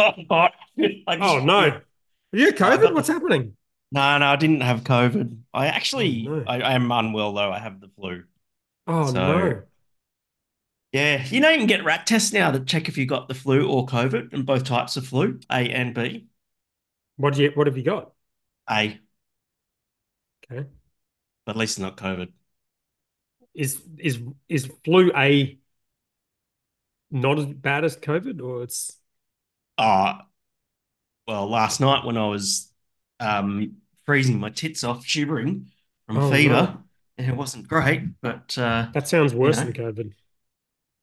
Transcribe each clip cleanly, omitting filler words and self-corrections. Oh no. Are you COVID? What's happening? No, I didn't have COVID. I actually, oh, no. I am unwell though. I have the flu. Oh, so, no. Yeah. You know, you can get rat tests now to check if you got the flu or COVID, and both types of flu, A and B. What have you got? A. Okay. But at least it's not COVID. Is flu A not as bad as COVID, or it's? Well, last night when I was freezing my tits off, shivering from fever, no. And it wasn't great, but that sounds worse than COVID.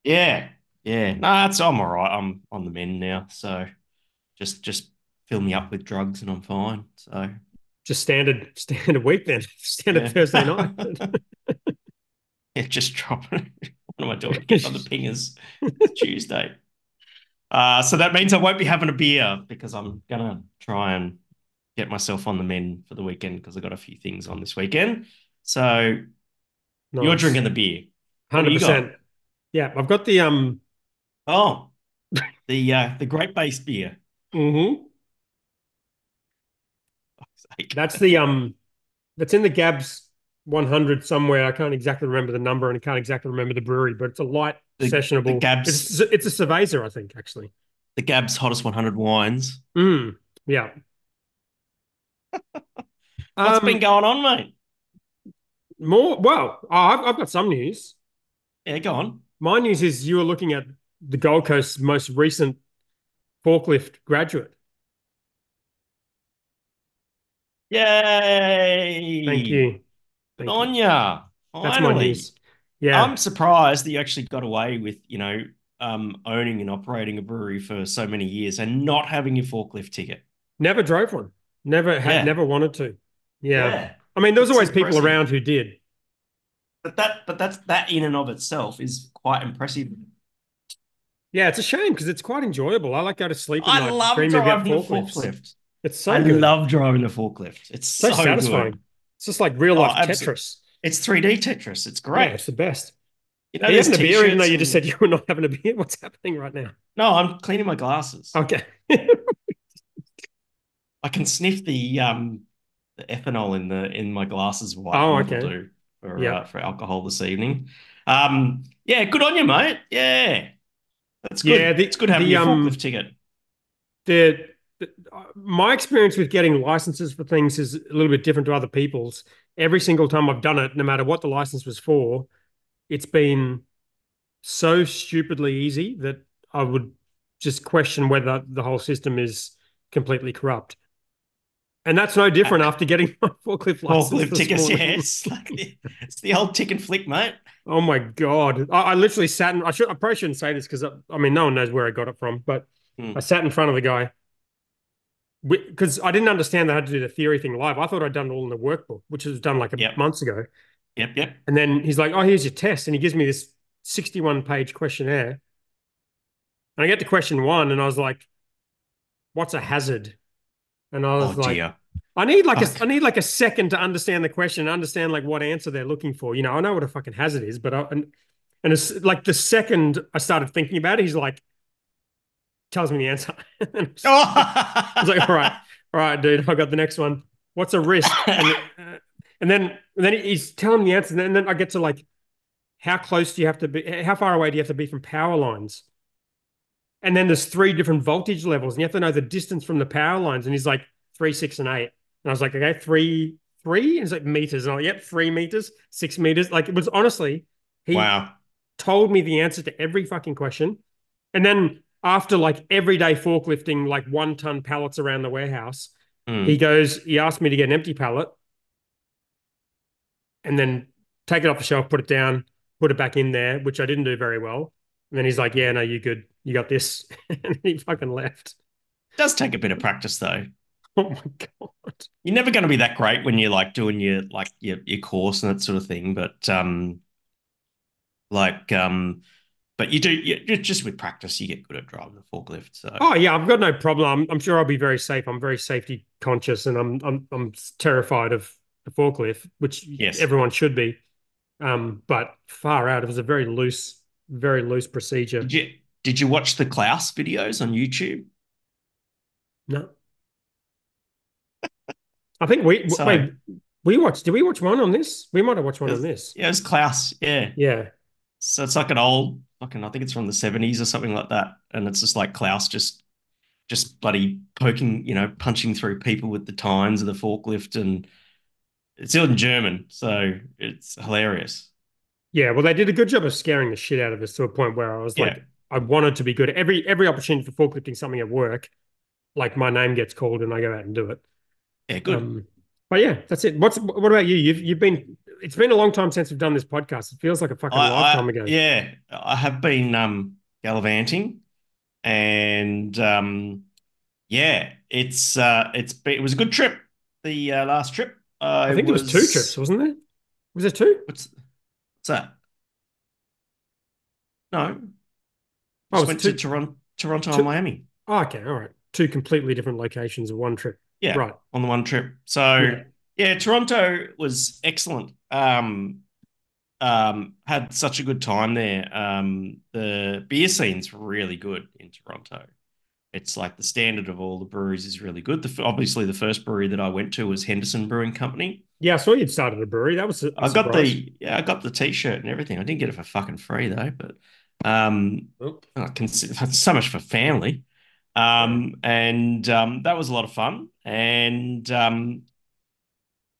Yeah. No, I'm all right. I'm on the mend now, so just fill me up with drugs and I'm fine. So just standard week then, Thursday night. Yeah, just dropping. What am I doing? Get on the pingers. It's Tuesday. So that means I won't be having a beer because I'm gonna try and get myself on the mend for the weekend because I got a few things on this weekend. So nice. You're drinking the beer. 100%. Yeah, I've got the the grape based beer. Mm-hmm. That's the that's in the Gabs 100 somewhere. I can't exactly remember the number, and I can't exactly remember the brewery, but it's a light sessionable. The Gabs, it's a Cerveza, I think, actually. The Gabs Hottest 100 Wines. Yeah. What's been going on, mate? I've got some news. Yeah, go on. My news is you were looking at the Gold Coast's most recent forklift graduate. Yay! Thank you. Thank Anya, you. That's my news. Yeah, I'm surprised that you actually got away with owning and operating a brewery for so many years and not having your forklift ticket. Never drove one. Never wanted to. Yeah. I mean, there's always impressive people around who did. But that in and of itself is quite impressive. Yeah, it's a shame because it's quite enjoyable. I like go to sleep. I love driving a forklift. It's so good. I love driving a forklift. It's so satisfying. Good. It's just like real life Tetris. It's 3D Tetris. It's great. Yeah, it's the best. You know, are you having a beer even though you just said you were not having a beer? What's happening right now? No, I'm cleaning my glasses. Okay. I can sniff the ethanol in my glasses. Oh, okay. Do for alcohol this evening. Yeah, good on you, mate. Yeah. That's good. Yeah, it's good having your forklift ticket. My experience with getting licenses for things is a little bit different to other people's. Every single time I've done it, no matter what the license was for, it's been so stupidly easy that I would just question whether the whole system is completely corrupt. And that's no different after getting my forklift license. Forklift tickets, yes. It's the old tick and flick, mate. Oh, my God. I literally sat and I probably shouldn't say this because, no one knows where I got it from, but I sat in front of the guy. Because I didn't understand that I had to do the theory thing live. I thought I'd done it all in the workbook, which was done like months ago. Yep. And then he's like, oh, here's your test. And he gives me this 61-page questionnaire. And I get to question one, and I was like, what's a hazard? And I was I need like a second to understand the question and understand like what answer they're looking for. You know, I know what a fucking hazard is, but and it's like the second I started thinking about it, he's like, tells me the answer. I was like, all right, dude, I got the next one. What's a risk? And then he's telling me the answer. And then I get to like, how close do you have to be? How far away do you have to be from power lines? And then there's three different voltage levels, and you have to know the distance from the power lines. And he's like 3, 6, and 8. And I was like, okay, 3, 3. And it's like meters. And I'm like, yep, 3 meters, 6 meters. Like it was honestly, he told me the answer to every fucking question. And then after like everyday forklifting, like 1-ton pallets around the warehouse, he asked me to get an empty pallet and then take it off the shelf, put it down, put it back in there, which I didn't do very well. And then he's like, yeah, no, you're good. You got this. And he fucking left. It does take a bit of practice though. Oh my God. You're never going to be that great when you're like doing your course and that sort of thing. But but you do, just with practice, you get good at driving a forklift. So. Oh yeah, I've got no problem. I'm sure I'll be very safe. I'm very safety conscious, and I'm terrified of the forklift, which everyone should be. But far out, it was a very loose procedure. Did you, Did you watch the Klaus videos on YouTube? No. I think did we watch one on this? We might have watched one on this. Yeah, it was Klaus. Yeah. Yeah. So it's like an old fucking, I think it's from the 70s or something like that. And it's just like Klaus just bloody poking, you know, punching through people with the tines of the forklift, and it's still in German, so it's hilarious. Yeah, well, they did a good job of scaring the shit out of us to a point where I was like, I wanted to be good. Every opportunity for forklifting something at work, like my name gets called and I go out and do it. Yeah, good. But yeah, that's it. What about you? You've been. It's been a long time since we've done this podcast. It feels like a fucking lifetime ago. Yeah, I have been gallivanting, and yeah, it was a good trip. The last trip, I think it was two trips, wasn't there? Was it two? What's that? No, I went to Toronto and Miami. Oh, okay, all right. Two completely different locations of one trip. Yeah, right. On the one trip. So yeah, Toronto was excellent. Had such a good time there. The beer scene's really good in Toronto. It's like the standard of all the breweries is really good. Obviously, the first brewery that I went to was Henderson Brewing Company. Yeah, I saw you'd started a brewery. That was I got the T-shirt and everything. I didn't get it for fucking free though, but I consider that's so much for family. And that was a lot of fun, and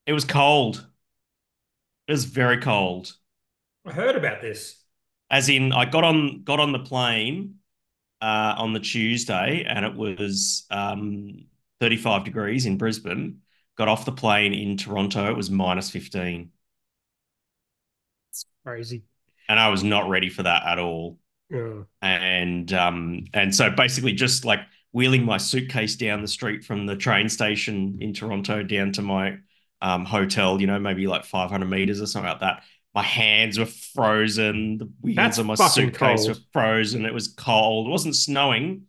it was cold. It was very cold. I heard about this. As in, I got on the plane on the Tuesday, and it was 35 degrees in Brisbane. Got off the plane in Toronto, it was -15. It's crazy. And I was not ready for that at all. Yeah. And so basically just like wheeling my suitcase down the street from the train station in Toronto down to my hotel, you know, maybe like 500 meters or something like that. My hands were frozen. The wheels of my suitcase were frozen. It was cold. It wasn't snowing,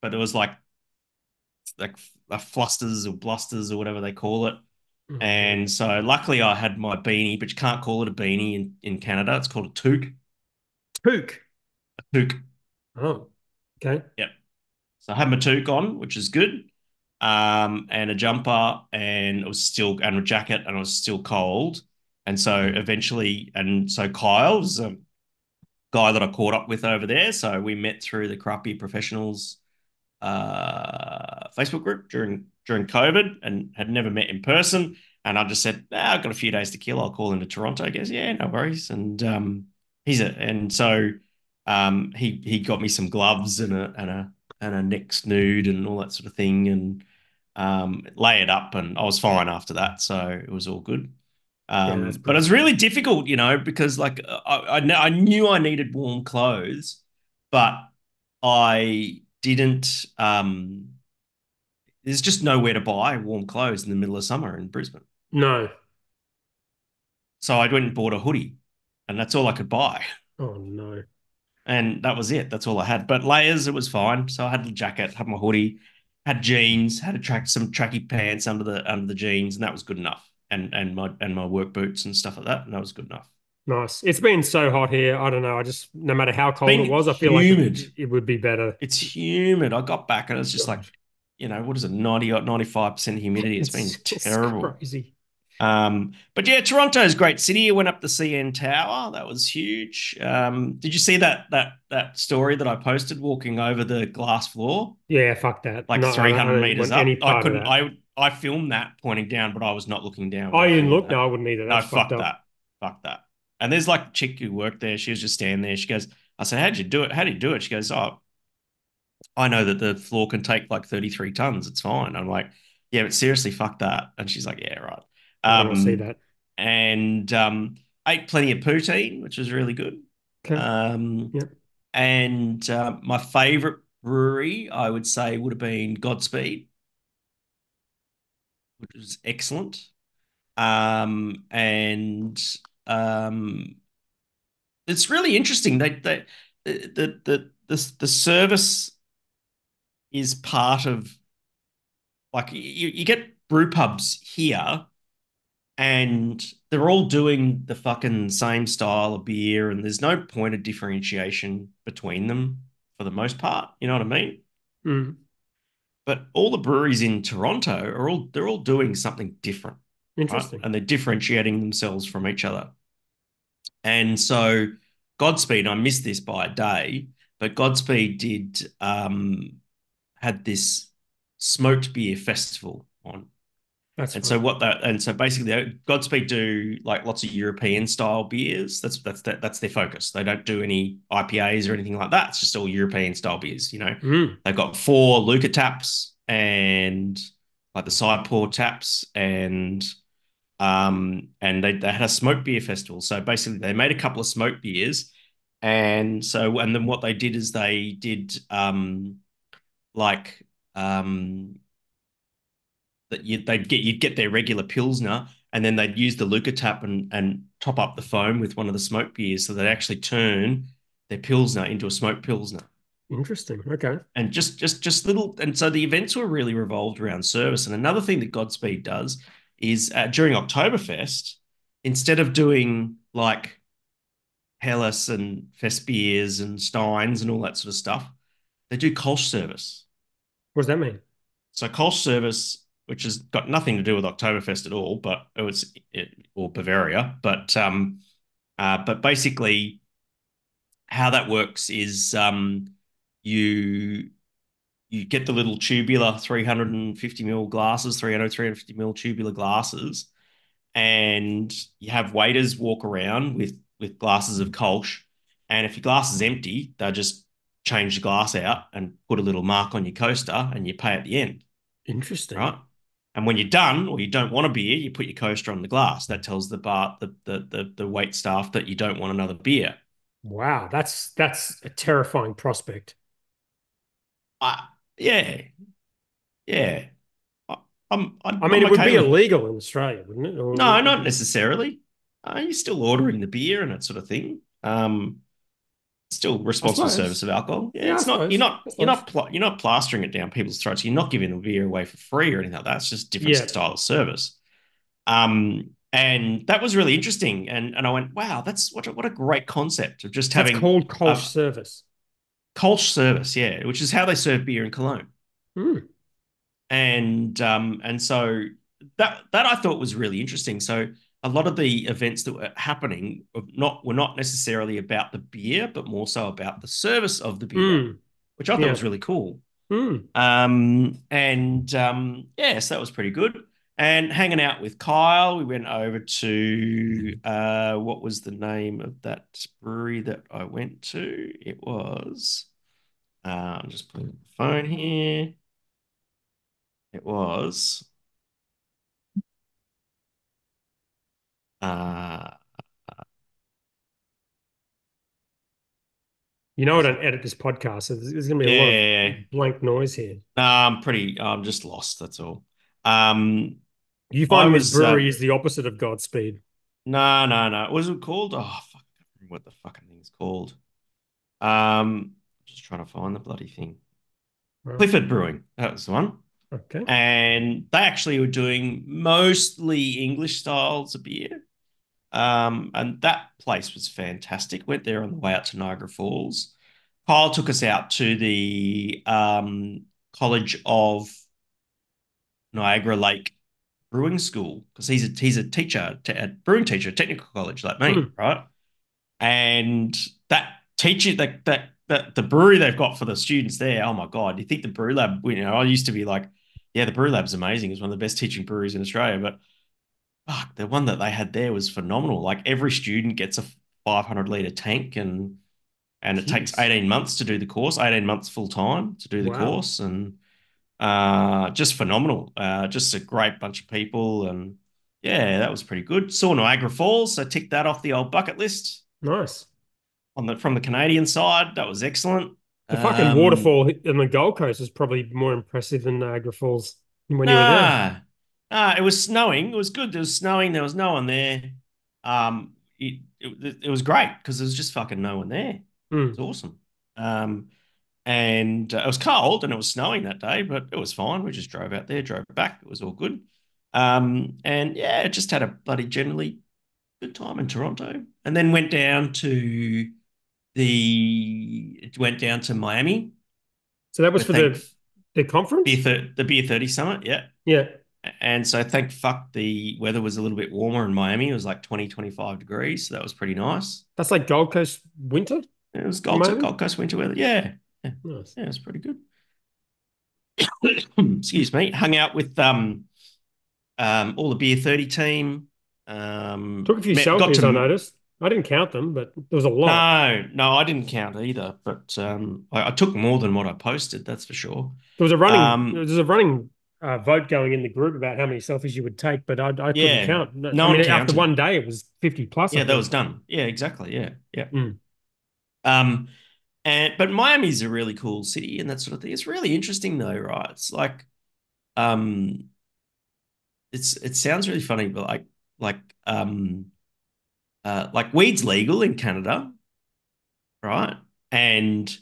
but there was like flusters or blusters or whatever they call it. Mm-hmm. And so luckily I had my beanie, but you can't call it a beanie in Canada. It's called a toque. Toque. Toque. Oh, okay. Yep. So I had my toque on, which is good, and a jumper, and it was still, and a jacket, and it was still cold. And so eventually, and so Kyle was a guy that I caught up with over there. So we met through the Crappy Professionals Facebook group during COVID, and had never met in person. And I just said, I've got a few days to kill. I'll call into Toronto. He goes, yeah, no worries. And he got me some gloves and a neck snood and all that sort of thing, and layered up, and I was fine after that, so it was all good. But it was really difficult, you know, because like I knew I needed warm clothes, but I didn't. There's just nowhere to buy warm clothes in the middle of summer in Brisbane. No. So I went and bought a hoodie, and that's all I could buy. Oh no. And that was it. That's all I had. But layers, it was fine. So I had a jacket, had my hoodie, had jeans, had some tracky pants under the jeans, and that was good enough. And my work boots and stuff like that, and that was good enough. Nice. It's been so hot here. I don't know. I just, no matter how cold it was, I feel humid. Like it would be better. It's humid. I got back and it's just like, you know, what is it, 90-95% humidity? It's been terrible. Crazy. But yeah, Toronto's a great city. I went up the CN Tower. That was huge. Did you see that story that I posted walking over the glass floor? Yeah, fuck that. Like 300 meters up. I couldn't. I filmed that pointing down, but I was not looking down. Oh, you didn't look? No, I wouldn't either. No, fuck that. Fuck that. And there's like a chick who worked there. She was just standing there. She goes, I said, how'd you do it? How do you do it? She goes, oh, I know that the floor can take like 33 tons. It's fine. I'm like, yeah, but seriously, fuck that. And she's like, yeah, right. I don't see that. And ate plenty of poutine, which was really good. Okay. And my favorite brewery, I would say, would have been Godspeed, which was excellent. It's really interesting. The service is part of, like, you get brew pubs here, and they're all doing the fucking same style of beer, and there's no point of differentiation between them for the most part. You know what I mean? Mm. But all the breweries in Toronto they're all doing something different. Interesting. Right? And they're differentiating themselves from each other. And so Godspeed, I missed this by a day, but Godspeed did had this smoked beer festival on. That's and right. So basically Godspeed do like lots of European style beers. That's their focus. They don't do any IPAs or anything like that. It's just all European style beers, you know. Mm. They've got 4 Luca taps and like the side pour taps and they had a smoked beer festival. So basically they made a couple of smoked beers and then what they did is they did that you'd get their regular Pilsner and then they'd use the Luca tap and top up the foam with one of the smoked beers, so they'd actually turn their Pilsner into a smoked Pilsner. Interesting. Okay. And just little, and so the events were really revolved around service. And another thing that Godspeed does is during Oktoberfest, instead of doing like Helles and Fest beers and Steins and all that sort of stuff, they do Kolsch service. What does that mean? So Kolsch service, which has got nothing to do with Oktoberfest at all, but or Bavaria, but basically how that works is you get the little tubular 350 ml glasses, 350 ml tubular glasses, and you have waiters walk around with glasses of Kolsch, and if your glass is empty, they'll just change the glass out and put a little mark on your coaster, and you pay at the end. Interesting, right? And when you're done or you don't want a beer, you put your coaster on the glass. That tells the bar, the wait staff that you don't want another beer. Wow, that's a terrifying prospect. Yeah. I mean, it would be illegal in Australia, wouldn't it? Or no, not necessarily. You're still ordering the beer and that sort of thing. Still responsible service of alcohol. Yeah, it's not. You're not plastering it down people's throats. You're not giving the beer away for free or anything like that. It's just different style of service. And that was really interesting. And I went, wow, that's what a great concept of just having. That's called Kolsch service. Kolsch service, yeah, which is how they serve beer in Cologne. Mm. And so that I thought was really interesting. So a lot of the events that were happening were not necessarily about the beer, but more so about the service of the beer, which I thought was really cool. Mm. So that was pretty good. And hanging out with Kyle, we went over to what was the name of that brewery that I went to? It was I'm just putting the phone here. It was. You know I don't edit this podcast, so there's going to be a lot of blank noise here. I'm just lost, that's all. You find this brewery is the opposite of Godspeed. No. What was it called? Oh, fuck, I don't remember what the fucking thing's called. Just trying to find the bloody thing. Right. Clifford Brewing, that was the one. Okay. And they actually were doing mostly English styles of beer. And that place was fantastic. Went there on the way out to Niagara Falls. Kyle took us out to the College of Niagara Lake Brewing School because he's a teacher, a brewing teacher, a technical college like me, right? And that teacher, that the brewery they've got for the students there, oh my God, you think the brew lab? You know, I used to be like, yeah, the brew lab's amazing. It's one of the best teaching breweries in Australia, but fuck, the one that they had there was phenomenal. Like every student gets a 500-litre tank and it takes 18 months to do the course, 18 months full time to do the course, and just phenomenal. Just a great bunch of people, and yeah, that was pretty good. Saw Niagara Falls, so ticked that off the old bucket list. Nice. From the Canadian side, that was excellent. The fucking waterfall in the Gold Coast was probably more impressive than Niagara Falls when you were there. It was snowing. It was good. There was snowing. There was no one there. It was great because there was just fucking no one there. Mm. It was awesome. It was cold and it was snowing that day, but it was fine. We just drove out there, drove back. It was all good. Just had a bloody generally good time in Toronto. And then went down to it went down to Miami. So that was for the conference? The Beer 30 Summit, yeah. Yeah. And so thank fuck the weather was a little bit warmer in Miami. It was like 20, 25 degrees. So that was pretty nice. That's like Gold Coast winter? It was Gold Coast winter weather. Yeah. Yeah, nice. Yeah, it was pretty good. Excuse me. Hung out with all the Beer 30 team. Took a few selfies, I noticed. I didn't count them, but there was a lot. No, I didn't count either. But I took more than what I posted, that's for sure. There was a running vote going in the group about how many selfies you would take, but I couldn't count. After one day, it was 50 plus. Yeah, that was done. Yeah, exactly. Yeah, yeah. Mm. But Miami's a really cool city and that sort of thing. It's really interesting though, right? It's like, it sounds really funny, but like weed's legal in Canada, right? And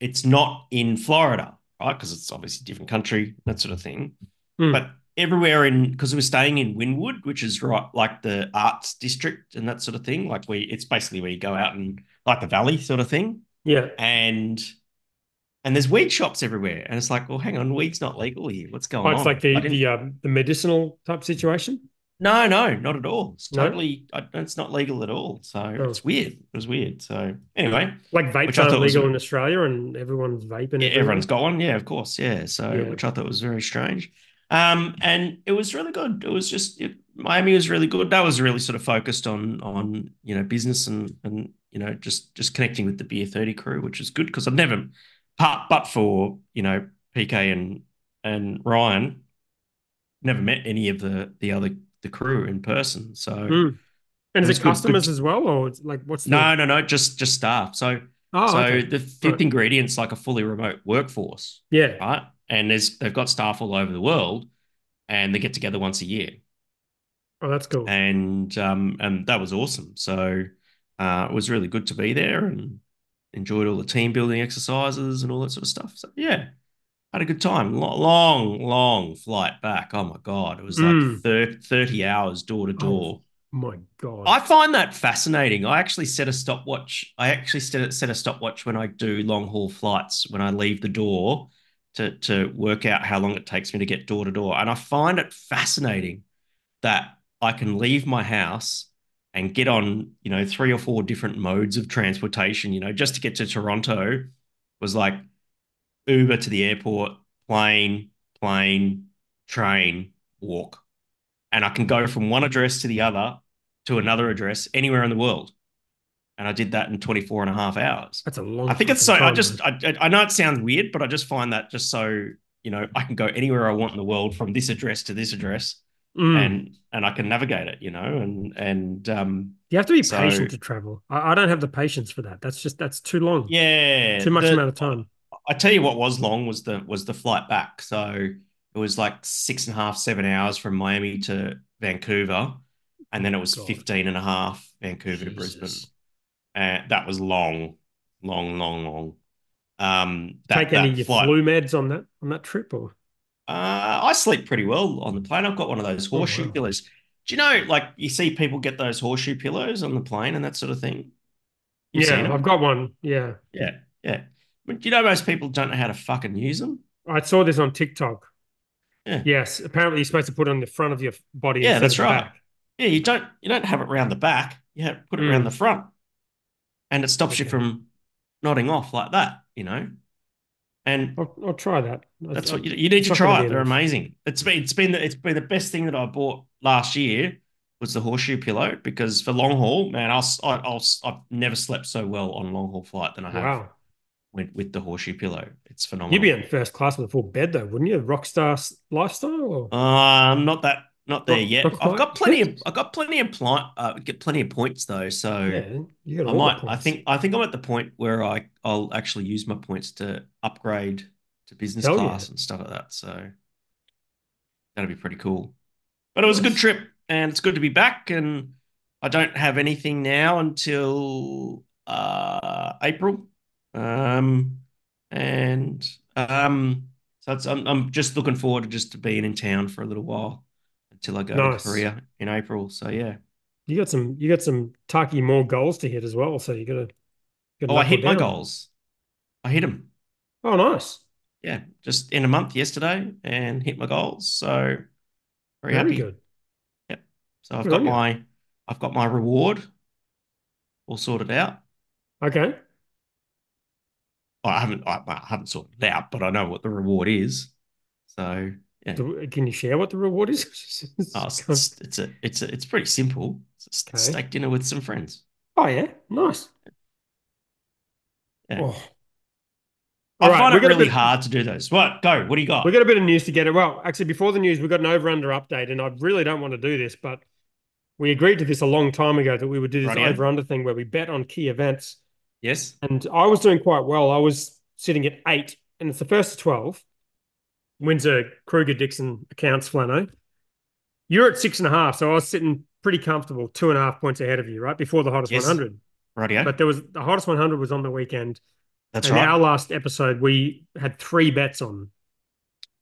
it's not in Florida, right? Because it's obviously a different country, that sort of thing. Mm. But everywhere because we're staying in Wynwood, which is right like the arts district and that sort of thing. Like it's basically where you go out and like the valley sort of thing. Yeah. And there's weed shops everywhere, and it's like, well, hang on, weed's not legal here. What's going on? It's like the medicinal type situation. No, not at all. It's totally, it's not legal at all. So it's weird. It was weird. So anyway. Like vapes aren't legal in Australia and everyone's vaping. Yeah, everyone's got one. Yeah, of course. Yeah. So which I thought was very strange. And it was really good. It was just, Miami was really good. That was really sort of focused on business and just connecting with the Beer 30 crew, which is good because I've never, but for, PK and Ryan, never met any of the other the crew in person. So and is it customers as well, or it's like what's no just staff. So the fifth ingredient's like a fully remote workforce. Yeah. Right. And they've got staff all over the world and they get together once a year. Oh, that's cool. And that was awesome. So it was really good to be there and enjoyed all the team building exercises and all that sort of stuff. So yeah. Had a good time. Long, long flight back. Oh, my God. It was like 30 hours door to door. My God. I find that fascinating. I actually set a stopwatch. When I do long-haul flights, when I leave the door to work out how long it takes me to get door to door. And I find it fascinating that I can leave my house and get on, 3 or 4 different modes of transportation, just to get to Toronto was like, Uber to the airport, plane, train, walk. And I can go from one address to the other to another address anywhere in the world. And I did that in 24 and a half hours. That's a long time. I think it's so, I know it sounds weird, but I just find that just so, I can go anywhere I want in the world from this address to this address and I can navigate it, you have to be patient to travel. I don't have the patience for that. That's too long. Yeah. Too much amount of time. I tell you what was long was the flight back. So it was like 6.5, 7 hours from Miami to Vancouver. And then it was 15 and a half Vancouver to Brisbane. That was long. Take any of your flu meds on that trip? Or? I sleep pretty well on the plane. I've got one of those horseshoe pillows. Do you know, like you see people get those horseshoe pillows on the plane and that sort of thing? Yeah, I've got one. Yeah. Yeah, yeah. But most people don't know how to fucking use them? I saw this on TikTok. Yeah. Yes, apparently you're supposed to put it on the front of your body. Yeah, that's right. Back. Yeah, you don't have it around the back. You have to put it around the front, and it stops you from nodding off like that. And I'll try that. That's what you need to try it. They're amazing. It's been the best thing that I bought last year was the horseshoe pillow because for long haul, man, I've never slept so well on a long haul flight than I have. Wow. Went with the horseshoe pillow. It's phenomenal. You'd be in first class with a full bed though, wouldn't you? Rockstar lifestyle? Or? Not there yet. I've got plenty of points though. So yeah, I think I'm at the point where I'll actually use my points to upgrade to business class and stuff like that. So that'll be pretty cool. But it was a good trip and it's good to be back. And I don't have anything now until April. So I'm just looking forward to being in town for a little while until I go to Korea in April. So yeah, you got some Taki more goals to hit as well. So you got to. Oh, I hit my goals. I hit them. Oh, nice. Yeah, just in a month yesterday and hit my goals. So very happy. Good. Yep. So I've got my reward all sorted out. Okay. I haven't sorted it out, but I know what the reward is. So yeah. Can you share what the reward is? It's pretty simple. It's a steak dinner with some friends. Oh yeah, nice. Yeah. Oh. I find it really hard to do those. What? Go. What do you got? We've got a bit of news to get it. Well, actually, before the news, we've got an over-under update, and I really don't want to do this, but we agreed to this a long time ago that we would do this over-under thing where we bet on key events. Yes. And I was doing quite well. I was sitting at 8, and it's the first of 12. Windsor, Kruger, Dixon, accounts, Flano. You're at 6.5, so I was sitting pretty comfortable, 2.5 points ahead of you, right, before the hottest 100. Rightio. But the hottest 100 was on the weekend. That's right. In our last episode, we had 3 bets on.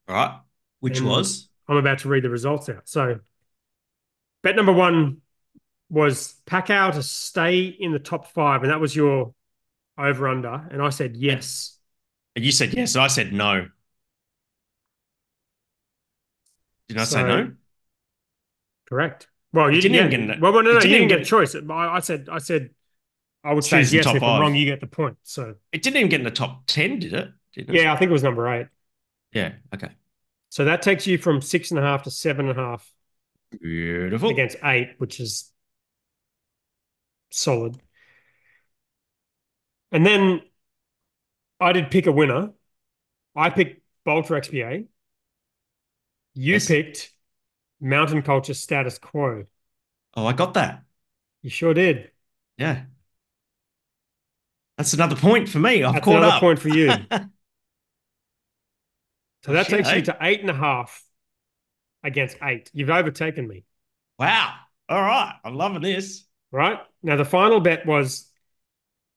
All right. Which was? I'm about to read the results out. So bet number 1 was Pacquiao to stay in the top 5, and that was your over-under, and I said yes. And you said yes, and I said no. Did I say no? Correct. Well, you didn't get it. Well, no, you didn't get a choice. I said I would say yes. If I'm wrong, you get the point. So it didn't even get in the top 10, did it? Yeah, I think it was number 8. Yeah. Okay. So that takes you from 6.5 to 7.5. Beautiful. Against 8, which is solid. And then I did pick a winner. I picked Bolter XPA. You picked Mountain Culture Status Quo. Oh, I got that. You sure did. Yeah. That's another point for me. That's caught up. Another point for you. So that takes you to 8.5 against 8. You've overtaken me. Wow. All right. I'm loving this. Right. Now, the final bet was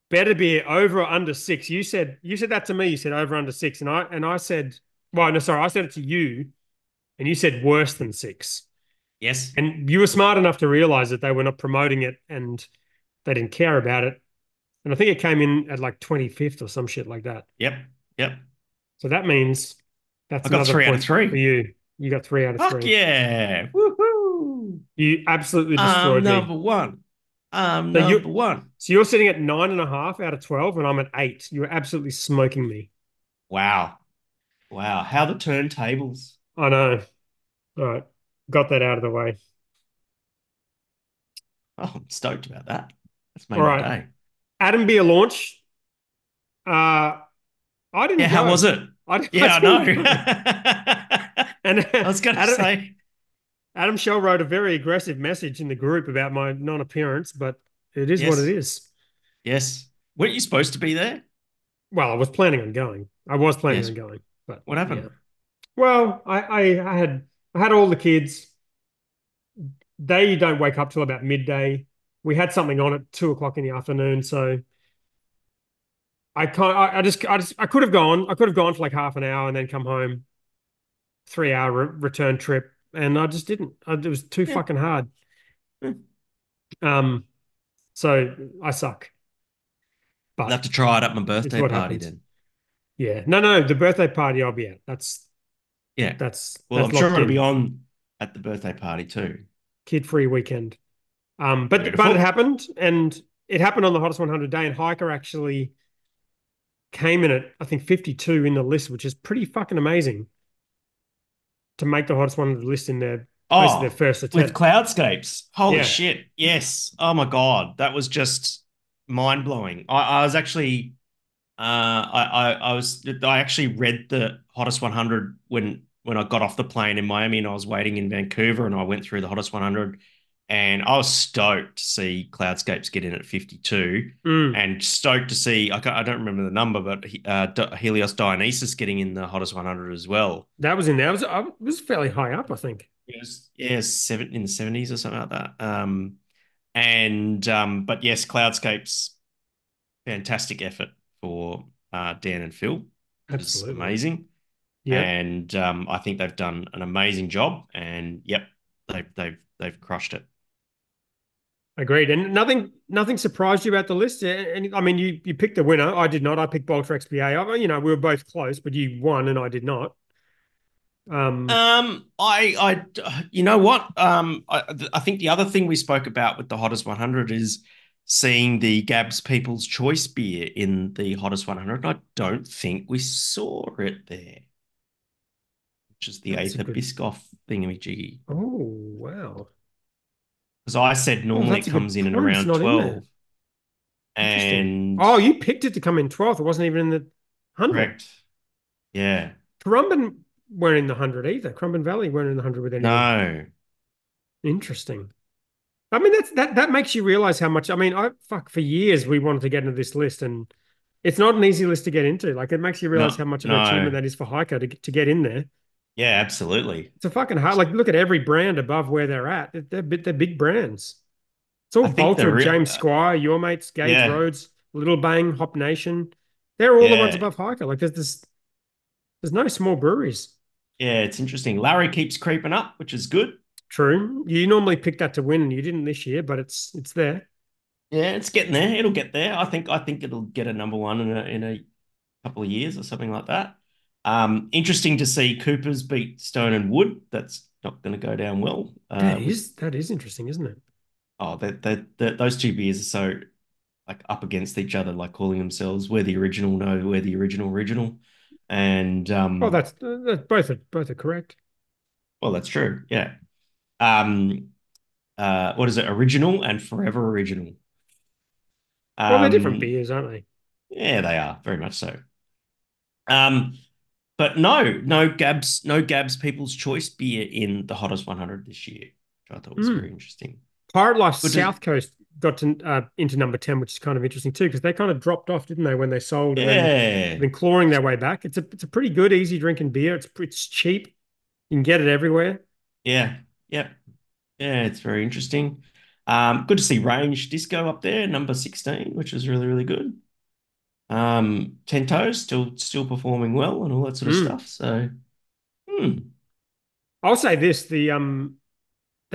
Better Beer over or under 6. You said that to me. You said over under 6. And I said, well, no, sorry. I said it to you. And you said worse than 6. Yes. And you were smart enough to realize that they were not promoting it and they didn't care about it. And I think it came in at like 25th or some shit like that. Yep. So that means I got 3 out of 3 for you. You got 3 out of 3. Fuck yeah. Woohoo. You absolutely destroyed me. I'm number one. So you're sitting at 9.5 out of 12 and I'm at 8. You were absolutely smoking me. Wow. How the turntables. I know. All right. Got that out of the way. Oh, I'm stoked about that. That's made my day. Adam Beer launch. I didn't. Yeah, go. How was it? I know. And I was going to say, Adam Schell wrote a very aggressive message in the group about my non-appearance, but it is what it is. Yes. Weren't you supposed to be there? Well, I was planning on going. I was planning on going. But what happened? Yeah. Well, I had all the kids. They don't wake up till about midday. We had something on at 2:00 in the afternoon, so I could have gone. I could have gone for like half an hour and then come home, 3-hour return trip, and I just didn't. It was too fucking hard. So I suck. But I'll have to try it at my birthday party then. Yeah, no, the birthday party I'll be at. That's I'm sure it'll be on at the birthday party too. Kid-free weekend. But it happened, and it happened on the hottest 100 day, and Hiker actually came in at, I think, 52 in the list, which is pretty fucking amazing to make the hottest 100 list in their first attempt. With Cloudscapes. Holy shit. Yes. Oh, my God. That was just mind-blowing. I actually read the hottest 100 when I got off the plane in Miami and I was waiting in Vancouver, and I went through the hottest 100. And I was stoked to see Cloudscapes get in at 52 and stoked to see, I don't remember the number, but Helios Dionysus getting in the hottest 100 as well. That was in there. It was fairly high up, I think. It was in the 70s or something like that. But yes, Cloudscapes, fantastic effort for Dan and Phil. Absolutely. It was amazing. Yep. And I think they've done an amazing job. And, yep, they've crushed it. Agreed. And nothing surprised you about the list. And I mean, you picked the winner. I did not. I picked Bolter XPA. We were both close, but you won and I did not. I think the other thing we spoke about with the Hottest 100 is seeing the Gabs People's Choice beer in the Hottest 100. I don't think we saw it there, which is the Aether Biscoff thingamajiggy. Oh, wow. Because I said normally it comes in and around 12. And you picked it to come in 12th. It wasn't even in the 100. Correct. Yeah. Currumbin weren't in the 100 either. Currumbin Valley weren't in the 100 with any. No. Interesting. I mean, that makes you realise how much. I mean, for years we wanted to get into this list, and it's not an easy list to get into. Like, it makes you realise how much of an achievement that is for Hiker to get in there. Yeah, absolutely. It's a fucking hard. Like, look at every brand above where they're at. They're big brands. It's all Bolter, James Squire, Your Mates, Gage Roads, Little Bang, Hop Nation. They're all the ones above Hiker. Like, there's no small breweries. Yeah, it's interesting. Larry keeps creeping up, which is good. True. You normally pick that to win, and you didn't this year, but it's there. Yeah, it's getting there. It'll get there. I think it'll get a number one in a couple of years or something like that. Interesting to see Coopers beat Stone and Wood. That's not going to go down well. That is interesting, isn't it? Oh, those two beers are so like up against each other, like calling themselves we're the original. And that's both are correct. Well, that's true. Yeah. What is it? Original and Forever Original. Well, they're different beers, aren't they? Yeah, they are very much so. But no Gabs People's Choice beer in the Hottest 100 this year, which I thought was very interesting. Pirate Life South Coast got into number 10, which is kind of interesting too, because they kind of dropped off, didn't they, when they sold? Yeah, and been clawing their way back. It's a pretty good, easy drinking beer. It's cheap. You can get it everywhere. Yeah, yeah, yeah. It's very interesting. Good to see Range Disco up there, number 16, which is really, really good. Ten Toes still performing well and all that sort of stuff. So, I'll say this: that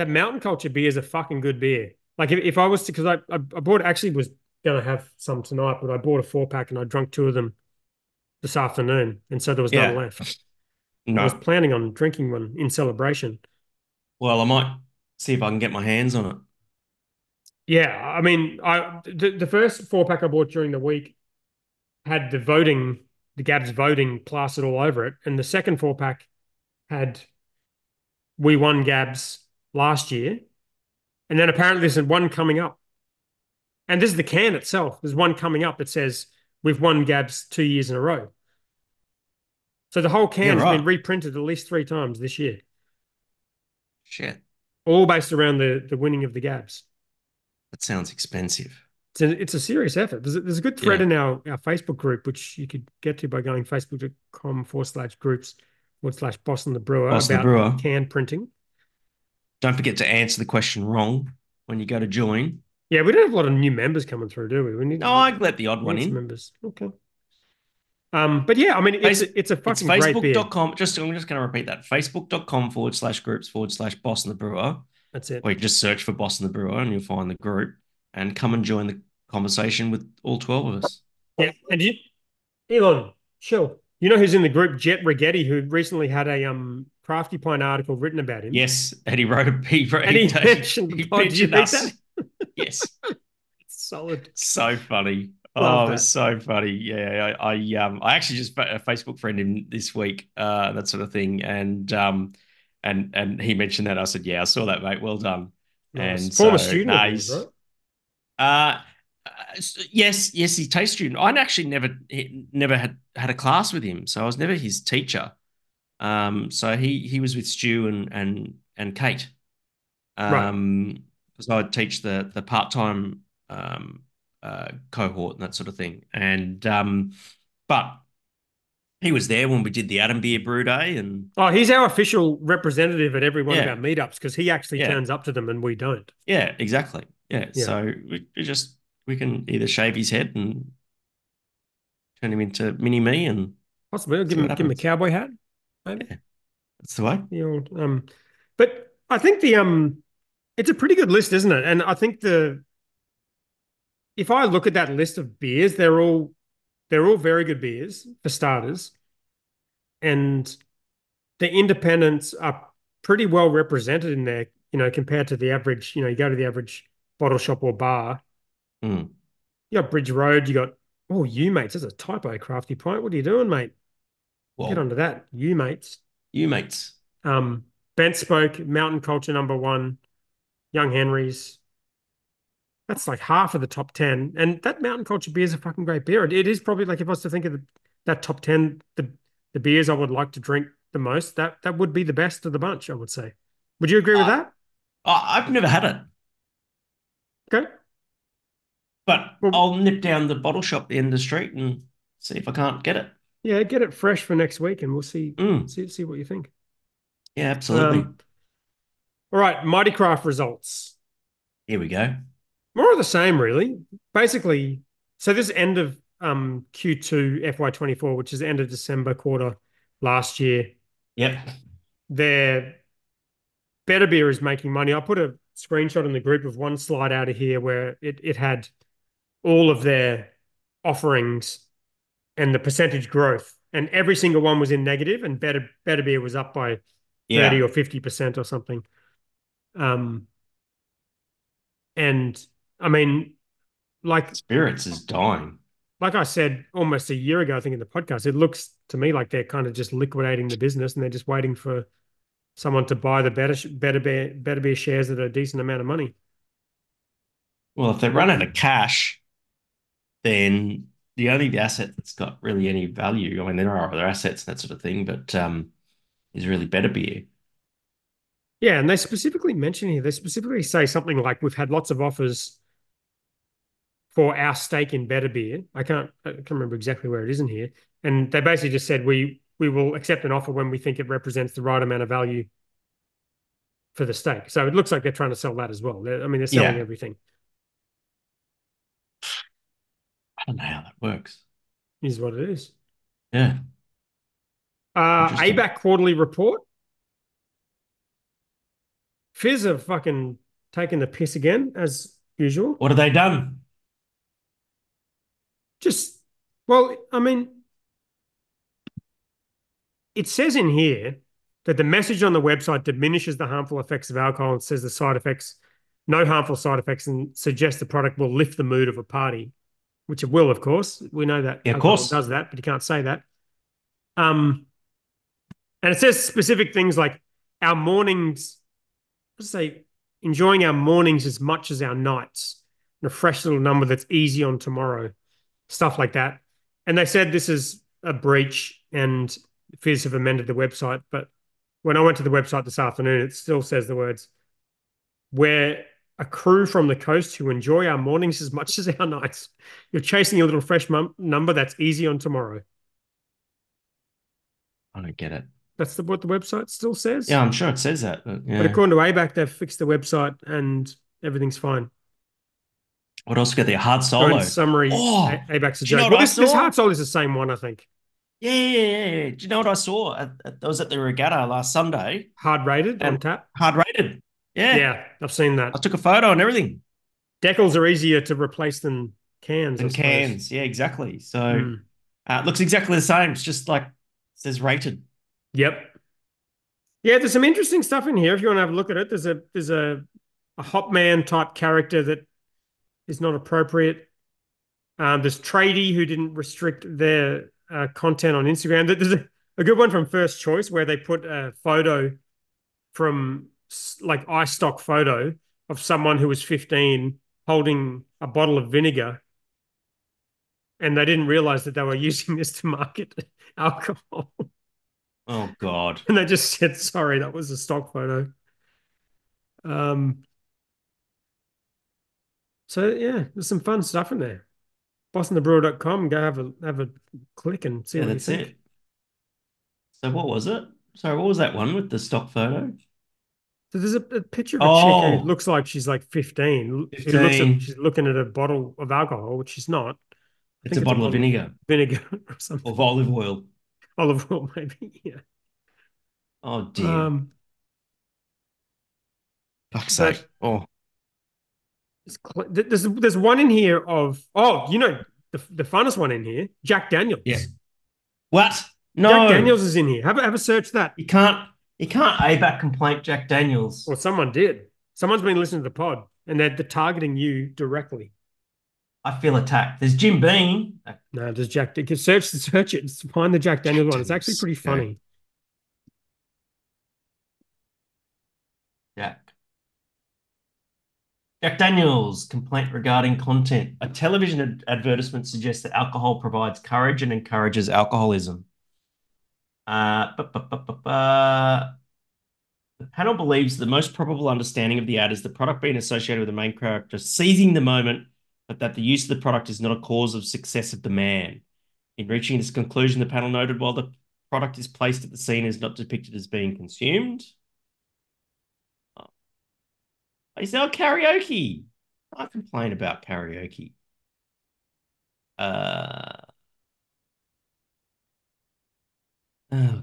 Mountain Culture beer is a fucking good beer. Like if I was to, because I bought, actually was going to have some tonight, but I bought a 4-pack and I drank 2 of them this afternoon, and so there was none left. No. I was planning on drinking one in celebration. Well, I might see if I can get my hands on it. Yeah, I mean, the first 4-pack I bought during the week had the Gabs voting plastered all over it. And the second 4-pack had We Won Gabs last year. And then apparently there's one coming up. And this is the can itself. There's one coming up that says, We've won Gabs 2 years in a row. So the whole can has been reprinted at least 3 times this year. Shit. All based around the winning of the Gabs. That sounds expensive. It's a serious effort. There's a good thread in our Facebook group, which you could get to by going facebook.com/groups/Boston the Brewer about can printing. Don't forget to answer the question wrong when you go to join. Yeah, we don't have a lot of new members coming through, do we? I'd let the odd one in. Members. Okay. But yeah, I mean, it's a fucking great beer. Facebook.com. I'm just going to repeat that. Facebook.com/groups/Boston the Brewer. That's it. Or you just search for Boston the Brewer and you'll find the group. And come and join the conversation with all 12 of us. Yeah, and Elon, sure. You know who's in the group? Jet Rigetti, who recently had a Crafty Pine article written about him. Yes, and he wrote a paper. And he mentioned us. Yes. Solid. So funny. Love that. So funny. Yeah, I actually just Facebook friend him this week, that sort of thing, and he mentioned that. I said, yeah, I saw that, mate. Well done. Nice. And former student. Right? Yes, he's a taste student. I actually never had a class with him, so I was never his teacher. So he was with Stu and Kate. Because I'd teach the part-time cohort and that sort of thing. And but he was there when we did the Adam Beer Brew Day, and he's our official representative at every one of our meetups because he actually turns up to them and we don't. Yeah, exactly. Yeah, so we can either shave his head and turn him into mini-me and possibly give him a cowboy hat, maybe. Yeah, that's the way. But I think the It's a pretty good list, isn't it? And I think if I look at that list of beers, they're all very good beers for starters, and the independents are pretty well represented in there. You know, compared to the average, you go to the average bottle shop or bar. Mm. You got Bridge Road. You got You Mates. There's a typo, Crafty Pint. What are you doing, mate? Whoa. Get onto that, You Mates. You Mates. Bent Spoke, Mountain Culture #1, Young Henry's. That's like half of the top 10. And that Mountain Culture beer is a fucking great beer. It is probably, like, if I was to think of that top 10, the beers I would like to drink the most, that would be the best of the bunch, I would say. Would you agree with that? I've never had it. Okay. But I'll nip down the bottle shop at the end of the street and see if I can't get it. Yeah, get it fresh for next week and we'll see what you think. Yeah, absolutely. All right, Mighty Craft results. Here we go. More of the same, really. Basically, so this end of Q2 FY24, which is the end of December quarter last year. Yep. Their Better Beer is making money. I put a screenshot in the group of one slide out of here where it had all of their offerings and the percentage growth, and every single one was in negative, and Better Beer was up by 30 or 50% or something. And I mean, like, spirits is dying. Like I said almost a year ago, I think, in the podcast, it looks to me like they're kind of just liquidating the business and they're just waiting for someone to buy the Better Beer shares at a decent amount of money. Well, if they run out of cash, then the only asset that's got really any value, I mean, there are other assets and that sort of thing, but is really Better Beer. Yeah, and they specifically mention here, they specifically say something like, we've had lots of offers for our stake in Better Beer. I can't remember exactly where it is in here. And they basically just said, we will accept an offer when we think it represents the right amount of value for the stake. So it looks like they're trying to sell that as well. They're selling everything. I don't know how that works. Is what it is. Yeah. ABAC quarterly report. Fizz are fucking taking the piss again, as usual. What have they done? It says in here that the message on the website diminishes the harmful effects of alcohol and says no harmful side effects, and suggests the product will lift the mood of a party, which it will, of course. We know that. Yeah, of course. Does that, but you can't say that. And it says specific things like our mornings, let's say, enjoying our mornings as much as our nights, and a fresh little number that's easy on tomorrow, stuff like that. And they said this is a breach and Fizz have amended the website, but when I went to the website this afternoon, it still says the words, we're a crew from the coast who enjoy our mornings as much as our nights. You're chasing your little fresh number that's easy on tomorrow. I don't get it. That's what the website still says? Yeah, I'm sure it says that. But according to ABAC, they've fixed the website and everything's fine. What else got there? Hard Solo. In summary, ABAC's a joke. This Hard Solo is the same one, I think. Yeah. Do you know what I saw? I was at the regatta last Sunday. Hard rated on tap. Hard rated. Yeah. Yeah, I've seen that. I took a photo and everything. Decals are easier to replace than cans. Yeah, exactly. So it looks exactly the same. It's just like it says rated. Yep. Yeah, there's some interesting stuff in here. If you want to have a look at it, there's a Hopman type character that is not appropriate. There's tradie who didn't restrict their content on Instagram. There's a good one from First Choice where they put a photo from like iStock photo of someone who was 15 holding a bottle of vinegar, and they didn't realize that they were using this to market alcohol. Oh God. And they just said, sorry, that was a stock photo. So yeah, there's some fun stuff in there. BossinTheBrewer.com, go have a click and see what you think. It. So what was it? Sorry, what was that one with the stock photo? So there's a picture of a chick who looks like she's like 15. She's looking at a bottle of alcohol, which she's not. It's a bottle of vinegar. Vinegar or something. Of olive oil. Olive oil, maybe, yeah. Oh, dear. Fuck's sake. Oh. There's one in here of, oh, you know, the funnest one in here, Jack Daniels. Yeah. What? No. Jack Daniels is in here. Have a search that. You can't ABAC complaint Jack Daniels. Well, someone did. Someone's been listening to the pod and they're targeting you directly. I feel attacked. There's Jim Beam. No, there's Jack. Search it. Find the Jack Daniels one. It's actually pretty funny. Jack Daniels, complaint regarding content. A television advertisement suggests that alcohol provides courage and encourages alcoholism. The panel believes the most probable understanding of the ad is the product being associated with the main character seizing the moment, but that the use of the product is not a cause of success of the man. In reaching this conclusion, the panel noted while the product is placed at the scene is not depicted as being consumed. Is there karaoke? I complain about karaoke. Oh,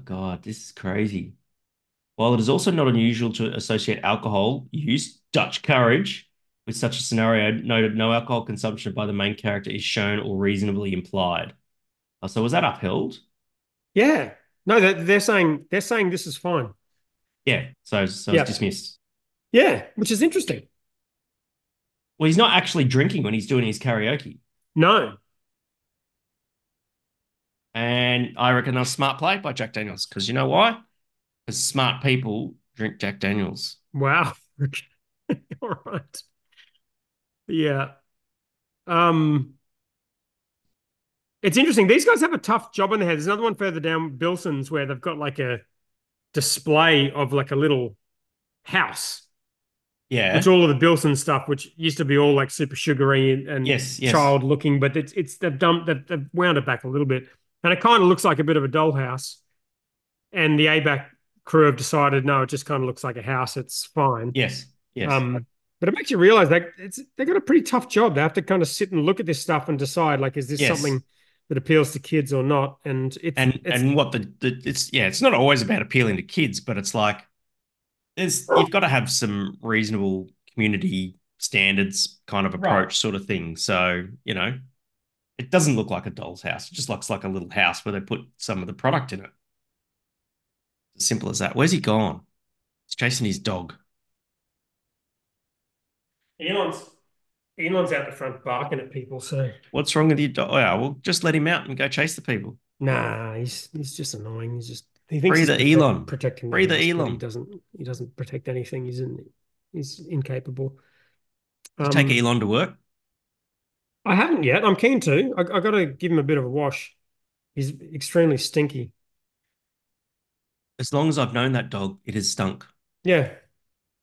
God, this is crazy. While it is also not unusual to associate alcohol use, Dutch courage, with such a scenario, noted no alcohol consumption by the main character is shown or reasonably implied. Oh, so was that upheld? Yeah. No, they're saying this is fine. Yeah, so it's dismissed. Yeah, which is interesting. Well, he's not actually drinking when he's doing his karaoke. No. And I reckon that's smart play by Jack Daniels because you know why? Because smart people drink Jack Daniels. Wow. All right. Yeah. It's interesting. These guys have a tough job on their head. There's another one further down, Bilson's, where they've got like a display of like a little house. Yeah, it's all of the Bilson stuff, which used to be all like super sugary and child looking, but it's they've wound it back a little bit, and it kind of looks like a bit of a dollhouse. And the ABAC crew have decided, no, it just kind of looks like a house. It's fine. Yes. But it makes you realize that they've got a pretty tough job. They have to kind of sit and look at this stuff and decide, like, is this something that appeals to kids or not? And it's not always about appealing to kids, but it's like. You've got to have some reasonable community standards kind of approach sort of thing. So, you know, it doesn't look like a doll's house. It just looks like a little house where they put some of the product in it. As simple as that. Where's he gone? He's chasing his dog. Elon's out the front barking at people. So what's wrong with your dog? Yeah, well, just let him out and go chase the people. Nah, he's just annoying. He's just... He thinks protecting Elon. He doesn't protect anything. He's incapable. Take Elon to work. I haven't yet. I'm keen to. I got to give him a bit of a wash. He's extremely stinky. As long as I've known that dog, it has stunk. Yeah,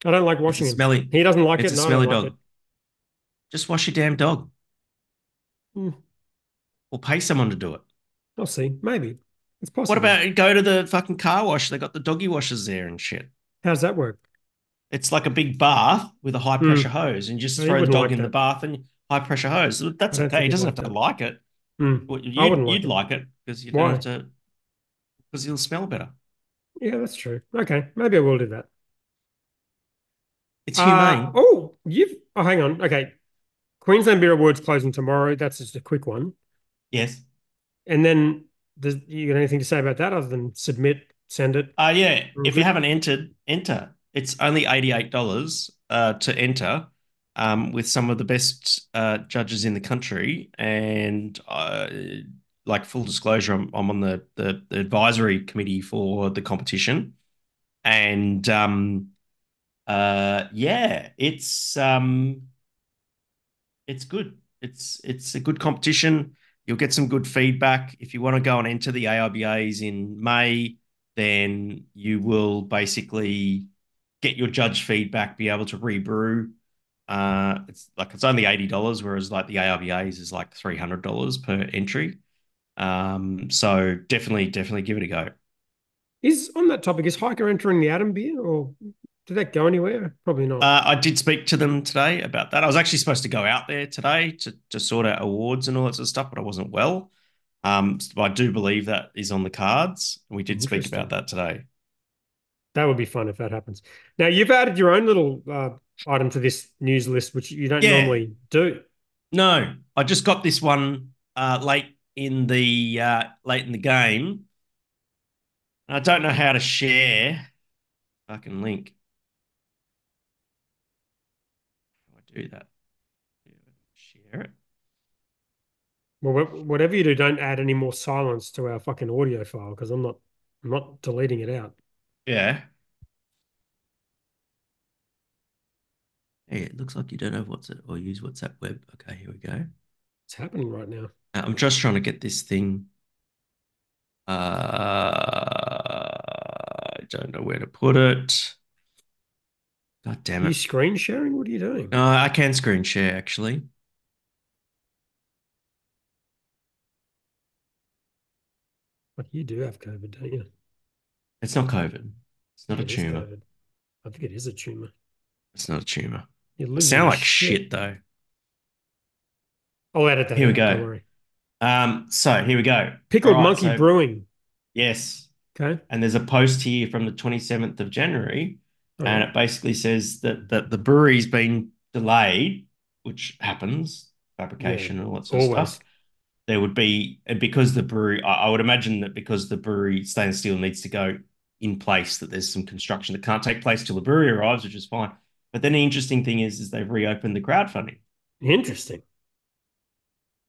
I don't like washing it. Smelly. He doesn't like it. It's a smelly dog. Just wash your damn dog. Or pay someone to do it. I'll see. Maybe. It's possible. What about go to the fucking car wash? They got the doggy washers there and shit. How does that work? It's like a big bath with a high pressure hose, and just throw the dog in the bath and high pressure hose. That's okay. He doesn't have to like it. Well, you'd like it because you don't have to. Because he'll smell better. Yeah, that's true. Okay, maybe I will do that. It's humane. Oh, hang on. Okay, Queensland Beer Awards closing tomorrow. That's just a quick one. Yes, and then. You got anything to say about that other than submit, send it? Yeah. If you haven't entered, enter. It's only $88 to enter with some of the best judges in the country. And like full disclosure, I'm on the advisory committee for the competition. And it's good. It's a good competition. You'll get some good feedback. If you want to go and enter the ARBAs in May, then you will basically get your judge feedback, be able to rebrew. It's only $80, whereas like the ARBAs is like $300 per entry. So definitely give it a go. On that topic, is Hiker entering the Adam Beer or did that go anywhere? Probably not. I did speak to them today about that. I was actually supposed to go out there today to sort out awards and all that sort of stuff, but I wasn't well. I do believe that is on the cards. We did speak about that today. That would be fun if that happens. Now, you've added your own little item to this news list, which you don't normally do. No, I just got this one late in the game. I don't know how to share. Fucking link. How do I do that? Share it. Well, whatever you do, don't add any more silence to our fucking audio file because I'm not deleting it out. Yeah. Hey, it looks like you don't have WhatsApp or use WhatsApp web. Okay, here we go. It's happening right now. I'm just trying to get this thing. I don't know where to put it. God damn it. Are you screen sharing? What are you doing? No, I can screen share, actually. But you do have COVID, don't you? It's not COVID. It's not a tumor. I think it is a tumor. It's not a tumor. It sounds like shit, though. I'll edit that. Here we go. Don't worry. So here we go. Pickled Monkey Brewing. Yes. Okay. And there's a post here from the 27th of January, and it basically says that the brewery's been delayed, which happens, fabrication and lots of stuff. There would be, and because the brewery, I would imagine that because the brewery stainless steel needs to go in place, that there's some construction that can't take place till the brewery arrives, which is fine. But then the interesting thing is they've reopened the crowdfunding. Interesting.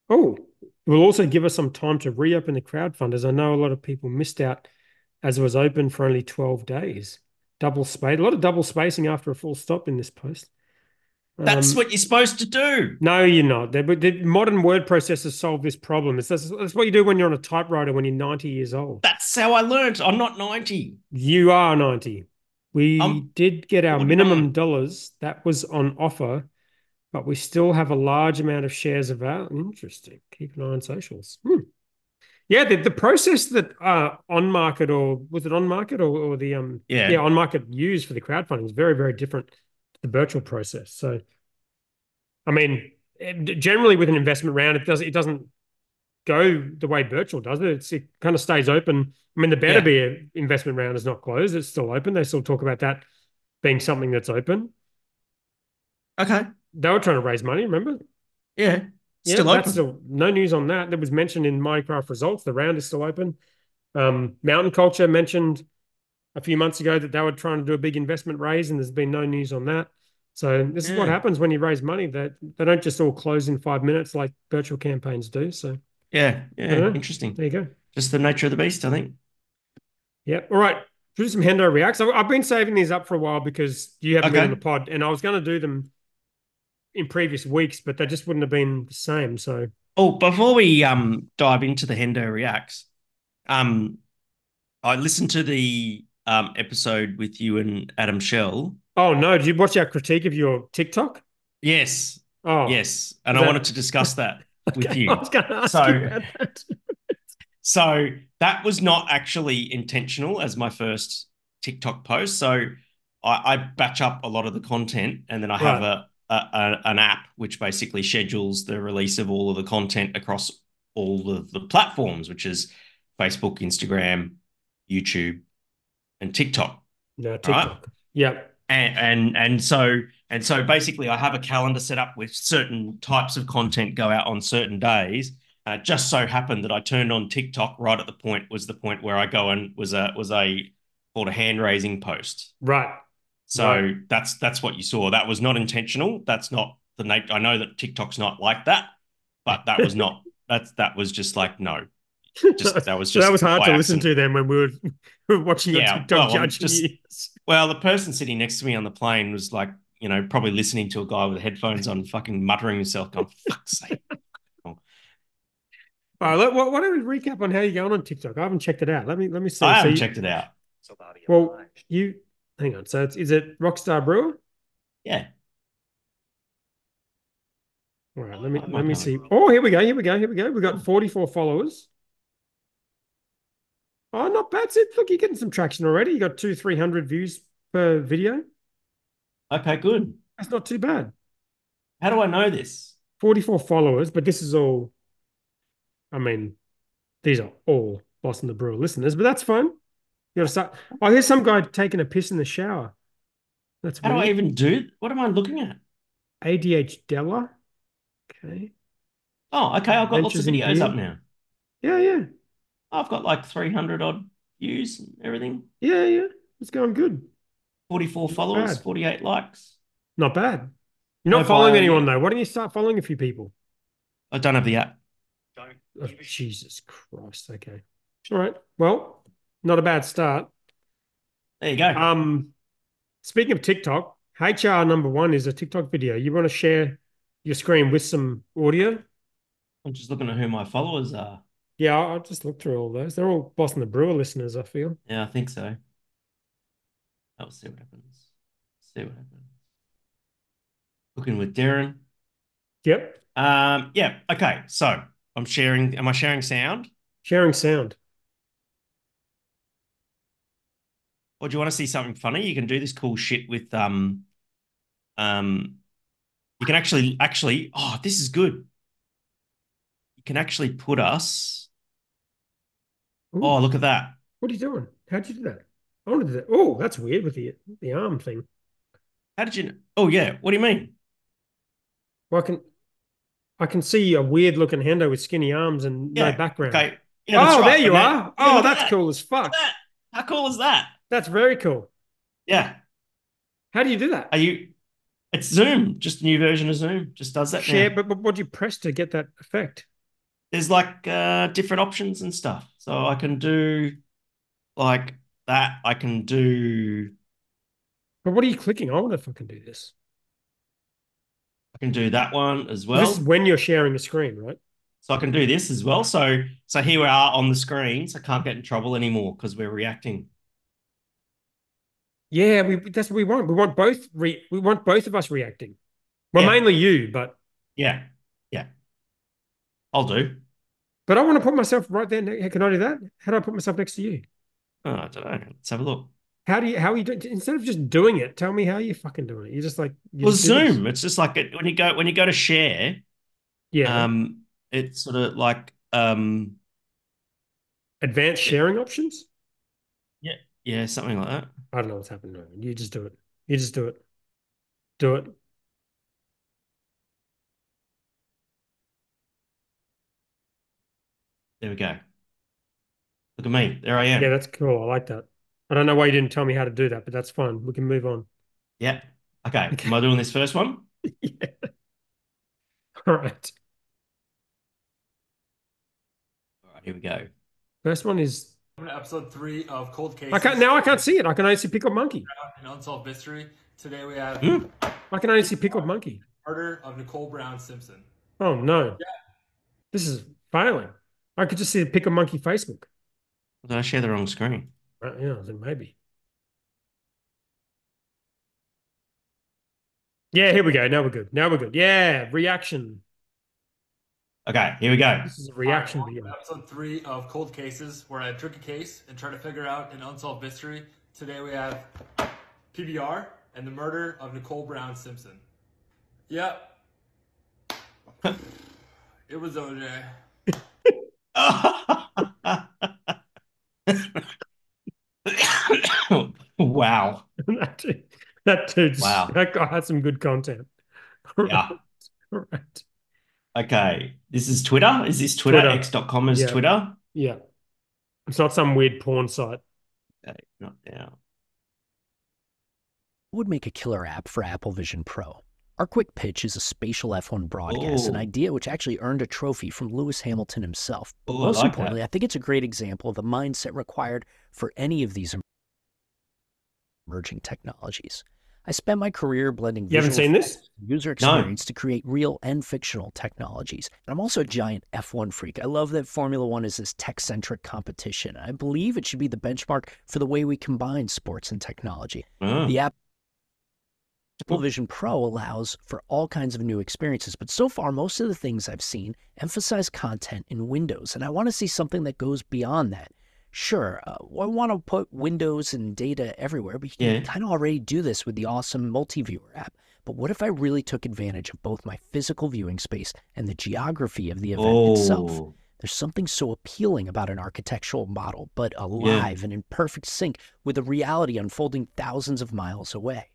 Oh, it will also give us some time to reopen the crowdfunders. I know a lot of people missed out as it was open for only 12 days. Double space, a lot of double spacing after a full stop in this post. That's what you're supposed to do. No, you're not. The modern word processors solve this problem. That's what you do when you're on a typewriter when you're 90 years old. That's how I learned. I'm not 90. You are 90. We did get our minimum dollars. That was on offer, but we still have a large amount of shares available. Interesting. Keep an eye on socials. Yeah, the process that on-market or was it on-market or the on-market used for the crowdfunding is very, very different to the virtual process. So, I mean, generally with an investment round, it doesn't go the way virtual does it. It kind of stays open. I mean, the Better Beer investment round is not closed. It's still open. They still talk about that being something that's open. Okay. They were trying to raise money, remember? Yeah. Still open. No news on that. That was mentioned in Mighty Craft results. The round is still open. Mountain Culture mentioned a few months ago that they were trying to do a big investment raise, and there's been no news on that. So this is what happens when you raise money. They don't just all close in 5 minutes like virtual campaigns do. So yeah, interesting. There you go. Just the nature of the beast, I think. Yep. All right. Do some Hendo Reacts. I've been saving these up for a while because you haven't been on the pod, and I was going to do them in previous weeks, but they just wouldn't have been the same. So, before we dive into the Hendo Reacts, I listened to the episode with you and Adam Schell. Oh no, did you watch our critique of your TikTok? Yes. Oh yes, and I wanted to discuss that with you. I was going to ask you about that. So that was not actually intentional as my first TikTok post. So I batch up a lot of the content, and then I have an app which basically schedules the release of all of the content across all of the platforms, which is Facebook, Instagram, YouTube, and TikTok. No, TikTok. Right? Yeah. And so basically I have a calendar set up with certain types of content go out on certain days. Just so happened that I turned on TikTok right at the point where I go and was called a hand raising post. Right. So that's what you saw. That was not intentional. That's not the nature. I know that TikTok's not like that, but that was not. That was just like no. Just that was just. So that was hard to listen to then when we were watching your TikTok judging. Well, the person sitting next to me on the plane was like, you know, probably listening to a guy with headphones on, fucking muttering himself, going, "Fuck's sake." All right. Why don't we recap on how you're going on TikTok? I haven't checked it out. Let me see. I haven't checked it out. Well, you. Hang on. So is it Rockstar Brewer? Yeah. All right. Let me see. Oh, here we go. We've got 44 followers. Oh, not bad. Look, you're getting some traction already. You got 300 views per video. Okay, good. That's not too bad. How do I know this? 44 followers, but this is all. I mean, these are all Boston the Brewer listeners, but that's fine. You know, so, oh, there's some guy taking a piss in the shower. That's how weird. Do I even do? What am I looking at? ADH Della. Okay. Oh, okay. I've got lots of videos up now. Yeah, yeah. I've got like 300 odd views and everything. Yeah, yeah. It's going good. 44 followers, 48 likes. Not bad. You're not following anyone, though. Why don't you start following a few people? I don't have the app. Don't. Oh, Jesus Christ. Okay. All right. Well, not a bad start. There you go. Speaking of TikTok, HR number one is a TikTok video. You want to share your screen with some audio? I'm just looking at who my followers are. Yeah, I just looked through all those. They're all Boston the Brewer listeners, I feel. Yeah, I think so. I'll see what happens. See what happens. Looking with Darren. Yep. Yeah. Okay. So I'm sharing. Am I sharing sound? Sharing sound. Or do you want to see something funny? You can do this cool shit with you can actually. Oh, this is good. You can actually put us. Ooh. Oh, look at that. What are you doing? How'd you do that? I wanted to do that. Oh, that's weird with the arm thing. How did you? Oh, yeah. What do you mean? Well, I can see a weird looking hendo with skinny arms and no background. Okay. Yeah, that's right. There you are. Yeah, oh, that's cool as fuck. How cool is that? That's very cool. Yeah. How do you do that? It's Zoom, just a new version of Zoom. Just does that. Yeah, but what do you press to get that effect? There's like different options and stuff. So I can do like that. I can do. But what are you clicking? I wonder if I can do this. I can do that one as well. This is when you're sharing a screen, right? So I can do this as well. So here we are on the screen. So I can't get in trouble anymore because we're reacting. Yeah, that's what we want. We want both of us reacting. Well, mainly you, but yeah, I'll do. But I want to put myself right there. Can I do that? How do I put myself next to you? Oh, I don't know. Let's have a look. How are you doing? Instead of just doing it, tell me how you're fucking doing it. You're just like Zoom. It's just like it, when you go to share. Yeah. It's sort of like advanced sharing options. Yeah. Yeah, something like that. I don't know what's happening. You just do it. You just do it. Do it. There we go. Look at me. There I am. Yeah, that's cool. I like that. I don't know why you didn't tell me how to do that, but that's fine. We can move on. Yeah. Okay. Am I doing this first one? Yeah. All right. All right, here we go. First one is... Episode 3 of Cold Cases. I can't see it. I can only see Pickled Monkey. An unsolved mystery. Today we have... I can only see Pickled Monkey. Murder of Nicole Brown Simpson. Oh, no. Yeah. This is failing. I could just see the Pickled Monkey Facebook. Did I share the wrong screen? Yeah, then maybe. Yeah, here we go. Now we're good. Yeah, reaction. Okay, here we go. This is a reaction video. Episode 3 of Cold Cases, where I trick a case and try to figure out an unsolved mystery. Today we have PBR and the murder of Nicole Brown Simpson. Yep. It was OJ. Wow. That dude's that guy had some good content. Yeah. All right. Okay, this is Twitter. Is this Twitter? X.com is Twitter? Yeah. It's not some weird porn site. Okay, not now. What would make a killer app for Apple Vision Pro? Our quick pitch is a spatial F1 broadcast, an idea which actually earned a trophy from Lewis Hamilton himself. But most importantly, I think it's a great example of the mindset required for any of these emerging technologies. I spent my career blending user experience to create real and fictional technologies. And I'm also a giant F1 freak. I love that Formula One is this tech-centric competition. I believe it should be the benchmark for the way we combine sports and technology. Oh. The Apple Vision Pro allows for all kinds of new experiences, but so far most of the things I've seen emphasize content in Windows, and I want to see something that goes beyond that. Sure, I want to put Windows and data everywhere, but you can kind of already do this with the awesome multi-viewer app. But what if I really took advantage of both my physical viewing space and the geography of the event itself? There's something so appealing about an architectural model, but alive and in perfect sync with a reality unfolding thousands of miles away.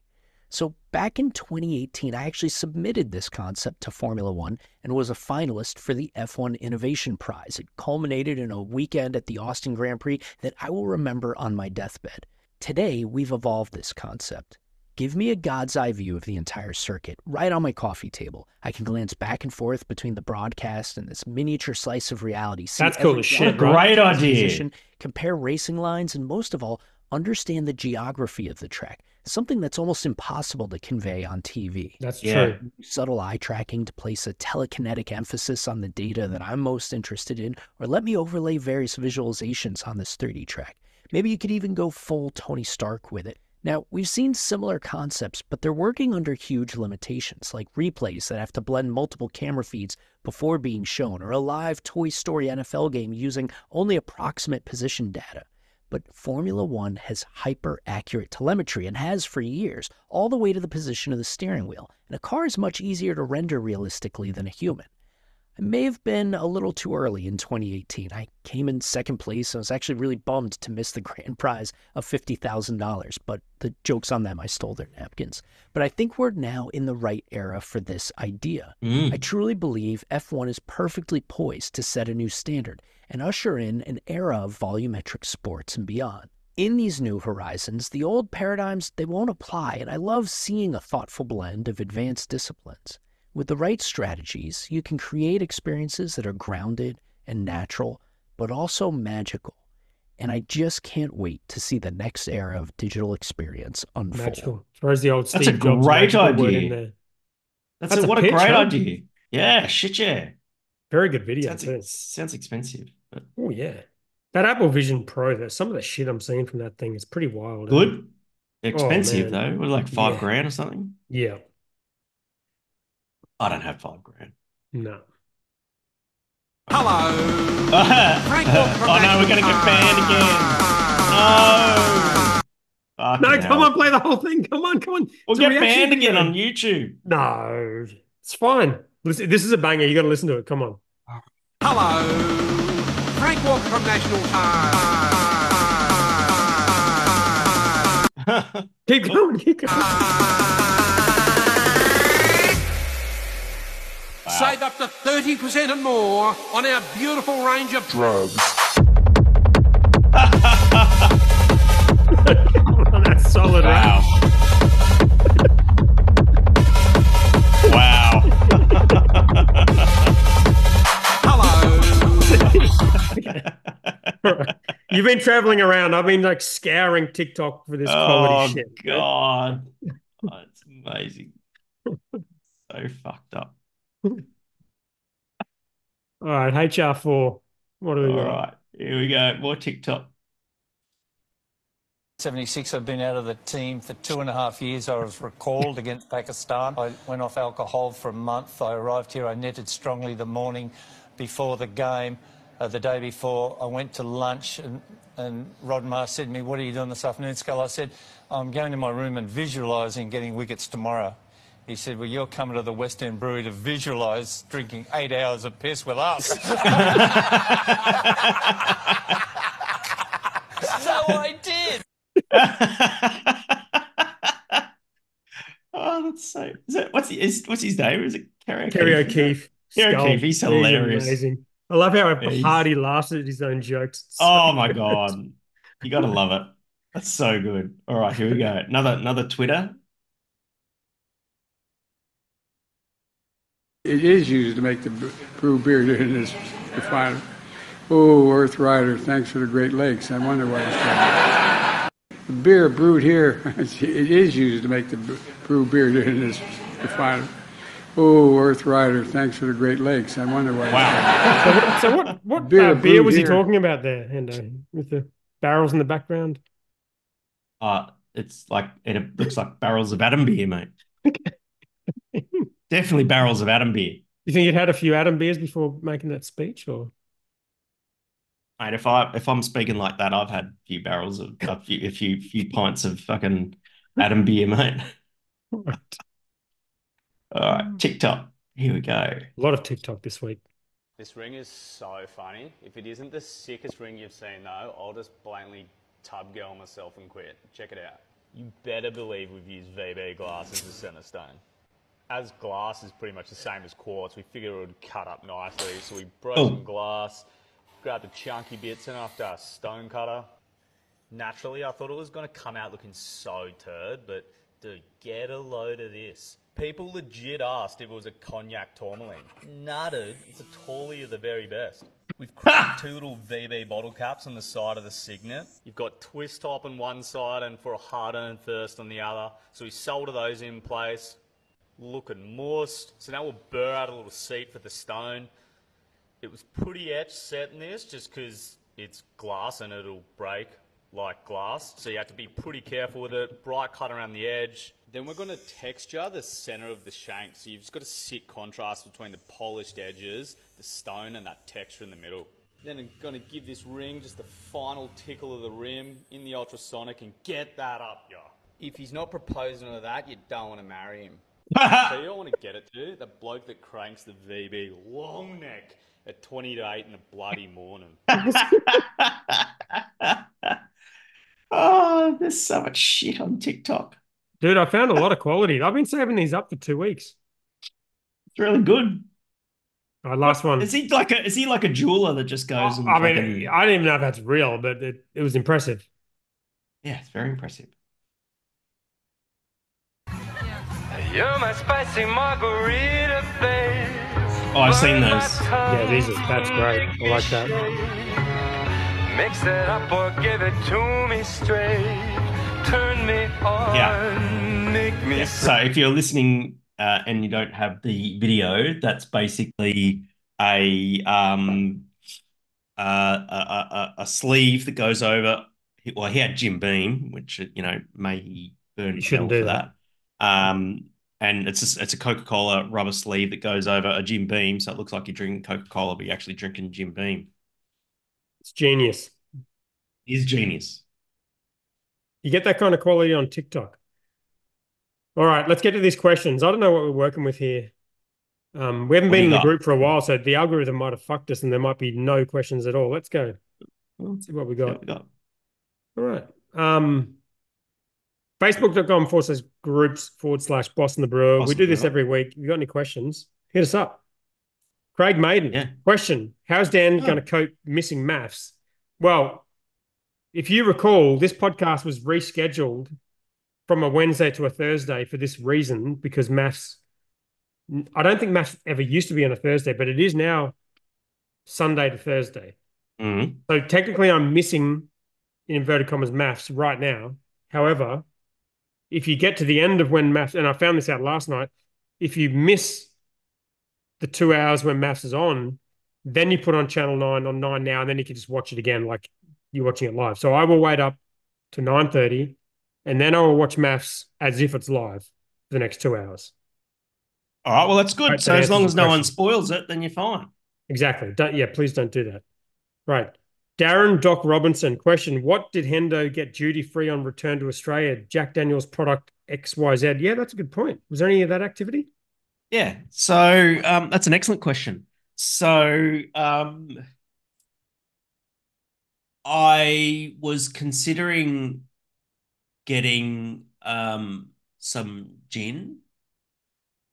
So back in 2018, I actually submitted this concept to Formula One and was a finalist for the F1 Innovation Prize. It culminated in a weekend at the Austin Grand Prix that I will remember on my deathbed. Today, we've evolved this concept. Give me a God's eye view of the entire circuit, right on my coffee table. I can glance back and forth between the broadcast and this miniature slice of reality. See that's cool as shit. Right on position, compare racing lines, and most of all, understand the geography of the track, something that's almost impossible to convey on TV. That's true. Subtle eye tracking to place a telekinetic emphasis on the data that I'm most interested in, or let me overlay various visualizations on this 3D track. Maybe you could even go full Tony Stark with it. Now, we've seen similar concepts, but they're working under huge limitations, like replays that have to blend multiple camera feeds before being shown, or a live Toy Story NFL game using only approximate position data. But Formula One has hyper-accurate telemetry and has for years, all the way to the position of the steering wheel, and a car is much easier to render realistically than a human. I may have been a little too early in 2018. I came in second place and was actually really bummed to miss the grand prize of $50,000, but the joke's on them, I stole their napkins. But I think we're now in the right era for this idea. I truly believe F1 is perfectly poised to set a new standard and usher in an era of volumetric sports and beyond. In these new horizons, the old paradigms, they won't apply, and I love seeing a thoughtful blend of advanced disciplines. With the right strategies, you can create experiences that are grounded and natural, but also magical. And I just can't wait to see the next era of digital experience unfold. Magical. Whereas the old Steve Jobs great idea. That's a what pitch, a great idea. Yeah, shit, yeah. Very good video. Sounds expensive. But... oh, yeah. That Apple Vision Pro, though, some of the shit I'm seeing from that thing is pretty wild. Good. Expensive, though. What, like $5 grand or something? Yeah. I don't have $5 grand. No. Hello. Oh no, we're gonna get banned again. No. No, come on, play the whole thing. Come on. We'll get banned again on YouTube. No, it's fine. Listen, this is a banger. You got to listen to it. Come on. Hello. Frank Walker from National Park. Keep going. Save up to 30% and more on our beautiful range of drugs. Come on, that's solid. Wow. Wow. Hello. You've been traveling around. I've been like scouring TikTok for this comedy shit. Oh, God. Oh, it's amazing. So fucked up. All right, HR4. What do we got? All right, here we go. More TikTok. 76, I've been out of the team for 2.5 years. I was recalled against Pakistan. I went off alcohol for a month. I arrived here. I netted strongly the morning before the game. The day before, I went to lunch and Rod Marsh said to me, "What are you doing this afternoon, Skull?" I said, "I'm going to my room and visualising getting wickets tomorrow." He said, "Well, you're coming to the West End Brewery to visualise drinking 8 hours of piss with us." So I did. Oh, that's so... what's his name? Is it Kerry O'Keefe? Kerry O'Keefe, he's hilarious. He's amazing. I love how Hardy laughs at his own jokes. It's my God. You got to love it. That's so good. All right, here we go. Another Twitter. It is used to make the brew beer in this refinery. Oh, Earth Rider, thanks for the Great Lakes. I wonder why it's called. The beer brewed here, it is used to make the brew beer in this refinery. Oh, Earth Rider, thanks for the Great Lakes. I wonder why it's called. So what beer was he talking about there, Hendo, with the barrels in the background? It's like, it looks like barrels of Adam Beer, mate. Definitely barrels of Adam Beer. You think you'd had a few Adam Beers before making that speech, or? Mate, if I'm speaking like that, I've had a few barrels of a few pints of fucking Adam Beer, mate. Right. All right, TikTok. Here we go. A lot of TikTok this week. This ring is so funny. If it isn't the sickest ring you've seen though, I'll just blatantly tub girl myself and quit. Check it out. You better believe we've used VB glasses as center stone. As glass is pretty much the same as quartz, we figured it would cut up nicely. So we broke some glass, grabbed the chunky bits, and after a stone cutter. Naturally, I thought it was going to come out looking so turd, but dude, get a load of this. People legit asked if it was a cognac tourmaline. Nutted, it's a tally of the very best. We've cracked two little VB bottle caps on the side of the signet. You've got twist top on one side and for a hard-earned thirst on the other. So we soldered those in place. Looking moist. So now we'll burr out a little seat for the stone. It was pretty etched setting this just because it's glass and it'll break like glass. So you have to be pretty careful with it. Bright cut around the edge. Then we're going to texture the center of the shank. So you've just got a sick contrast between the polished edges, the stone, and that texture in the middle. Then I'm going to give this ring just the final tickle of the rim in the ultrasonic and get that up, yo. If he's not proposing to that, you don't want to marry him. So you don't want to get it to the bloke that cranks the VB long neck at 20 to 8 in the bloody morning. Oh, there's so much shit on TikTok. Dude, I found a lot of quality. I've been saving these up for 2 weeks. It's really good. All right, last one. Is he like a jeweler that just goes? And I mean, I don't even know if that's real, but it was impressive. Yeah, it's very impressive. You're my spicy margarita face. Oh, I've seen those. Yeah, that's great. I like that. Mix it up or give it to me straight. Turn me on, yeah. Make me, yeah. So if you're listening and you don't have the video, that's basically a sleeve that goes over. Well, he had Jim Beam, which, you know, may he burn hell for that. And it's a Coca-Cola rubber sleeve that goes over a Jim Beam, so it looks like you're drinking Coca-Cola, but you're actually drinking Jim Beam. It's genius. It is genius. You get that kind of quality on TikTok. All right, let's get to these questions. I don't know what we're working with here. We haven't been in the group for a while, so the algorithm might have fucked us and there might be no questions at all. Let's go. Let's see what we got. All right. Facebook.com/groups/Boston the Brewer. We do this every week. If you've got any questions, hit us up. Craig Maiden. Yeah. Question. How's Dan going to cope missing maths? Well, if you recall, this podcast was rescheduled from a Wednesday to a Thursday for this reason, because maths, I don't think maths ever used to be on a Thursday, but it is now Sunday to Thursday. Mm-hmm. So technically I'm missing, in inverted commas, maths right now. However, if you get to the end of when maths, and I found this out last night, if you miss the 2 hours when maths is on, then you put on Channel 9 on 9 Now, and then you can just watch it again like you're watching it live. So I will wait up to 9:30 and then I will watch maths as if it's live for the next 2 hours. All right, well, that's good. Right, so as long as no one spoils it, then you're fine. Exactly. Please don't do that. Right. Darren Doc Robinson, question, what did Hendo get duty-free on return to Australia? Jack Daniels product XYZ. Yeah, that's a good point. Was there any of that activity? Yeah. So that's an excellent question. So I was considering getting some gin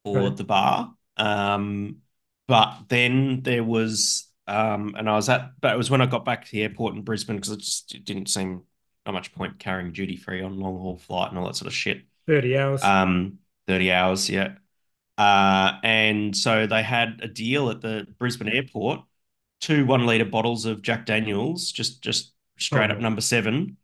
for the bar, but then there was, and I was at, but it was when I got back to the airport in Brisbane because it didn't seem not much point carrying duty free on long haul flight and all that sort of shit. 30 hours. 30 hours, yeah. And so they had a deal at the Brisbane airport. 2 1-litre bottles of Jack Daniels, just straight up number 7,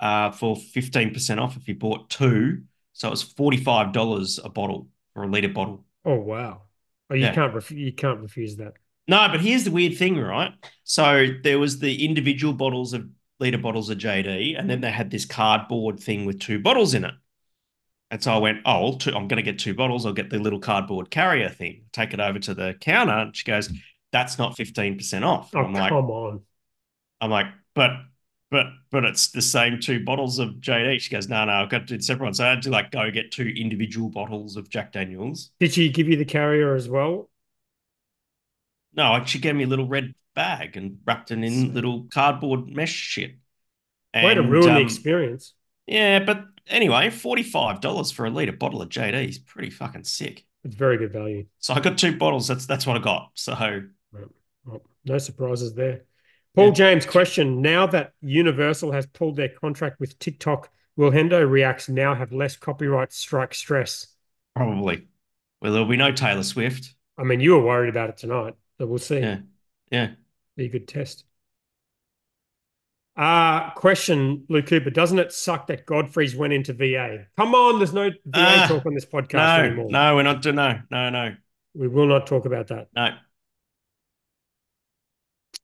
for 15% off if you bought two. So it was $45 a bottle or a litre bottle. Oh wow! Oh, you can't refuse that. No, but here's the weird thing, right? So there was the individual bottles of litre bottles of JD, and then they had this cardboard thing with 2 bottles in it. And so I went, I'm going to get 2 bottles. I'll get the little cardboard carrier thing. Take it over to the counter, and she goes, that's not 15% off. Oh, I'm like, come on. I'm like, but it's the same 2 bottles of JD. She goes, no, I've got to do separate ones. So I had to like go get 2 individual bottles of Jack Daniels. Did she give you the carrier as well? No, she gave me a little red bag and wrapped it in little cardboard mesh shit. Way to ruin the experience. Yeah, but anyway, $45 for a litre bottle of JD is pretty fucking sick. It's very good value. So I got two bottles. That's what I got. So no surprises there. Paul James question, now that Universal has pulled their contract with TikTok, will Hendo Reacts now have less copyright strike stress? Probably. Well, there'll be no Taylor Swift. I mean, you were worried about it tonight, so we'll see. Yeah. Be a good test. Question, Luke Cooper, doesn't it suck that Godfrey's went into VA? Come on, there's no VA talk on this podcast anymore. No, we're not doing no. We will not talk about that. No.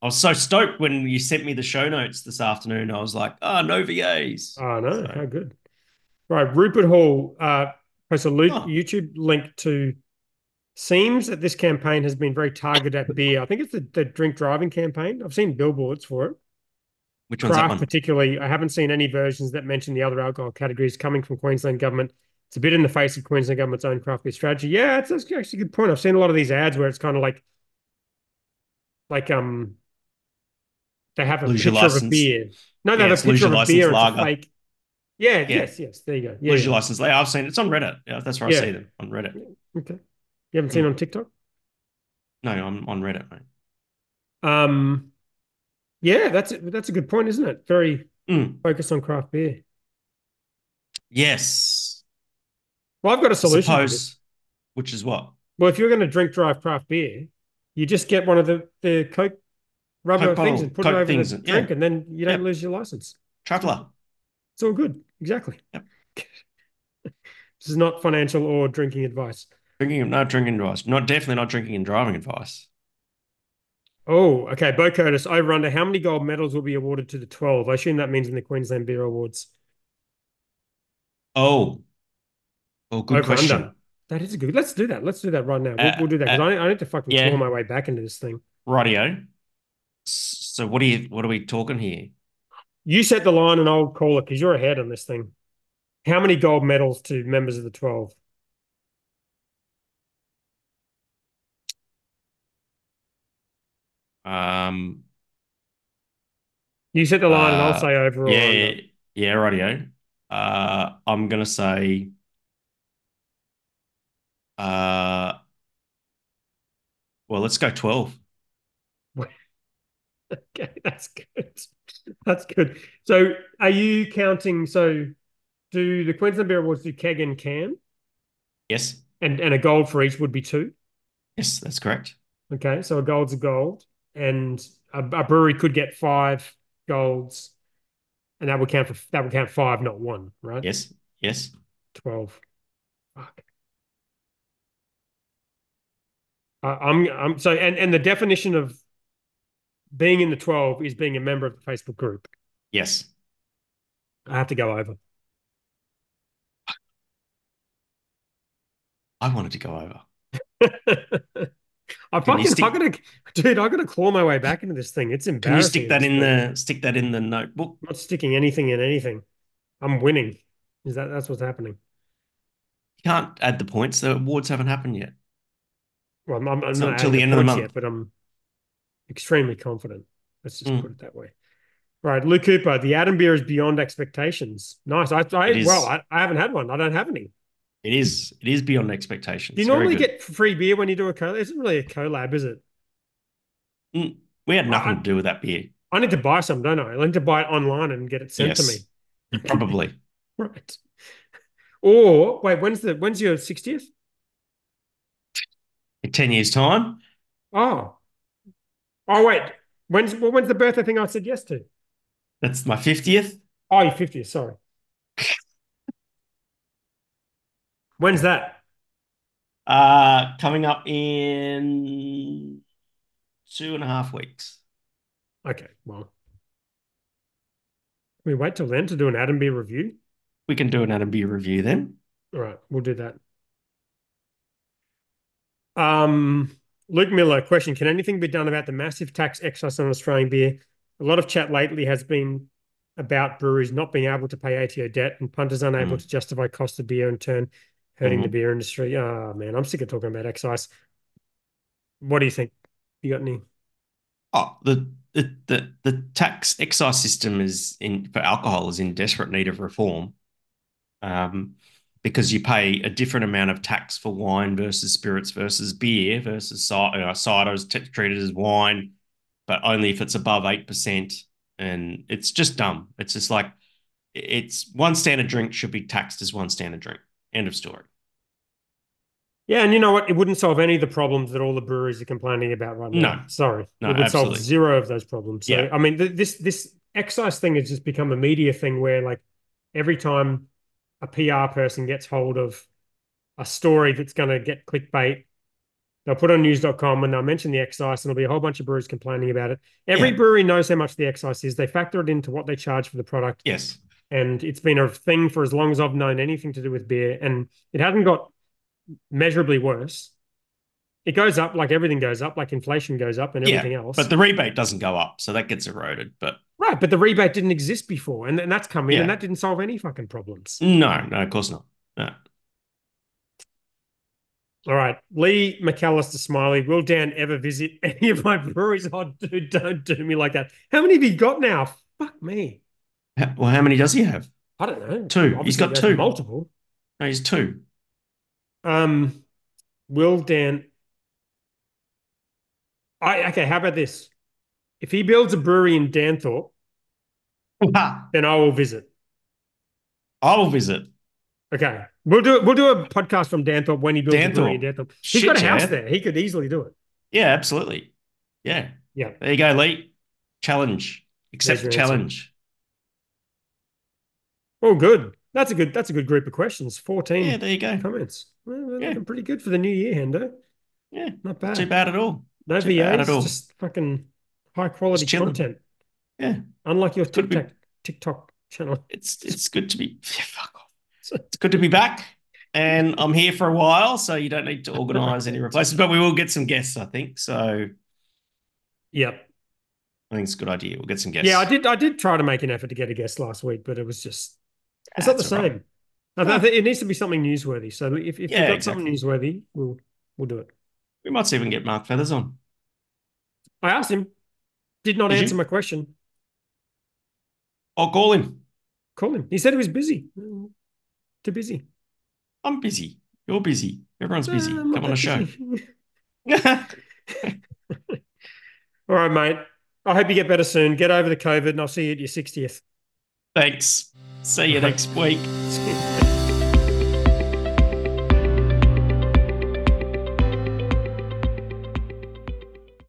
I was so stoked when you sent me the show notes this afternoon. I was like, no VAs. Oh, no, so. How good. Right, Rupert Hall posts a YouTube link to seems that this campaign has been very targeted at beer. I think it's the drink driving campaign. I've seen billboards for it. Which craft one's that one? Particularly, I haven't seen any versions that mention the other alcohol categories coming from Queensland government. It's a bit in the face of Queensland government's own craft beer strategy. Yeah, it's actually a good point. I've seen a lot of these ads where it's kind of like they have a lose picture of a beer. No, they have a picture of a beer. It's like, yes, there you go. Yeah, lose your license. I've seen it. It's on Reddit. Yeah, that's where I see them on Reddit. Okay, you haven't seen it on TikTok? No, I'm on Reddit, mate. Yeah, that's a good point, isn't it? Very focused on craft beer. Yes. Well, I've got a solution. I suppose, which is what? Well, if you're going to drink drive craft beer, you just get one of the Coke rubber Coke things bottle, and put Coke it over the drink, and then you don't lose your license. Traveller. It's all good. Exactly. Yep. This is not financial or drinking advice. Definitely not drinking and driving advice. Oh, okay. Bo Curtis, over under, how many gold medals will be awarded to the 12? I assume that means in the Queensland Beer Awards. Oh, good over question. Under. That is good. Let's do that. Let's do that right now. We'll do that because I need to fucking claw my way back into this thing. Rightio. So what are we talking here? You set the line and I'll call it because you're ahead on this thing. How many gold medals to members of the 12? You set the line and I'll say overall. Yeah, rightio. I'm going to say let's go 12. Okay, that's good. That's good. So are you counting, so do the Queensland Beer Awards do keg and can? Yes. And a gold for each would be 2? Yes, that's correct. Okay, so a gold's a gold. And a brewery could get 5 golds, and that would count 5, not 1, right? Yes. 12. Fuck. I'm so and the definition of being in the 12 is being a member of the Facebook group. Yes, I have to go over. I wanted to go over. I gotta claw my way back into this thing. It's embarrassing. Can you stick that in the notebook? I'm not sticking anything in anything. I'm winning. Is that's what's happening? You can't add the points. The awards haven't happened yet. Well, I'm not until the end of the month yet, but I'm extremely confident. Let's just put it that way. Right, Luke Cooper. The Adam Beer is beyond expectations. Nice. I haven't had one. I don't have any. It is beyond expectations. Do you normally get free beer when you do a collab? It's not really a collab, is it? We had nothing to do with that beer. I need to buy some, don't I? I need to buy it online and get it sent to me. Probably. Right. Or wait, when's your 60th? In 10 years' time. Oh wait. When's the birthday thing I said yes to? That's my 50th. Oh, your 50th. Sorry. When's that? Coming up in 2.5 weeks. Okay, well. Can we wait till then to do an Adam Beer review? We can do an Adam Beer review then. All right, we'll do that. Luke Miller, question, can anything be done about the massive tax excise on Australian beer? A lot of chat lately has been about breweries not being able to pay ATO debt and punters unable to justify cost of beer in turn. Hurting the beer industry. Oh, man, I'm sick of talking about excise. What do you think? you got any? Oh, the tax excise system is in for alcohol is in desperate need of reform, because you pay a different amount of tax for wine versus spirits versus beer versus cider is treated as wine, but only if it's above 8%, and it's just dumb. It's just like it's one standard drink should be taxed as one standard drink. End of story. Yeah, and you know what? It wouldn't solve any of the problems that all the breweries are complaining about right now. No. Sorry. No, it would absolutely solve zero of those problems. So, yeah. I mean, this excise thing has just become a media thing where, like, every time a PR person gets hold of a story that's going to get clickbait, they'll put on news.com and they'll mention the excise and there'll be a whole bunch of breweries complaining about it. Every brewery knows how much the excise is. They factor it into what they charge for the product. Yes. And it's been a thing for as long as I've known anything to do with beer, and it hasn't got measurably worse. It goes up like everything goes up, like inflation goes up and everything else. But the rebate doesn't go up, so that gets eroded. But right, but the rebate didn't exist before, and that's come in, and that didn't solve any fucking problems. No, of course not. No. All right, Lee McAllister Smiley. Will Dan ever visit any of my breweries? Oh, dude, don't do me like that. How many have you got now? Fuck me. Well, how many does he have? I don't know. Two. Obviously, he's got two. Multiple. No, he's two. Will Dan? Okay. How about this? If he builds a brewery in Danthorpe, then I will visit. I will visit. Okay, we'll do a podcast from Danthorpe when he builds a brewery in Danthorpe. He's got a house there. He could easily do it. Yeah, absolutely. Yeah. There you go, Lee. Challenge. Accept challenge. Oh, good. That's a good group of questions. 14. Yeah, there you go. Comments. Well, looking pretty good for the new year, Hendo. Yeah, not bad. Too bad at all. No VAs, just fucking high quality content. Yeah, unlike your TikTok channel. It's good to be. Yeah, fuck off. It's good to be back, and I'm here for a while, so you don't need to organise any replacements. But we will get some guests, I think. So, yep. I think it's a good idea. We'll get some guests. Yeah, I did try to make an effort to get a guest last week, but it was just. It's not the same. Right. I think it needs to be something newsworthy. So if you've got something newsworthy, we'll do it. We might even get Mark Feathers on. I asked him. Did not answer my question. I'll call him. He said he was busy. Too busy. I'm busy. You're busy. Everyone's busy. Come on a show. All right, mate. I hope you get better soon. Get over the COVID, and I'll see you at your 60th. Thanks. See you next week.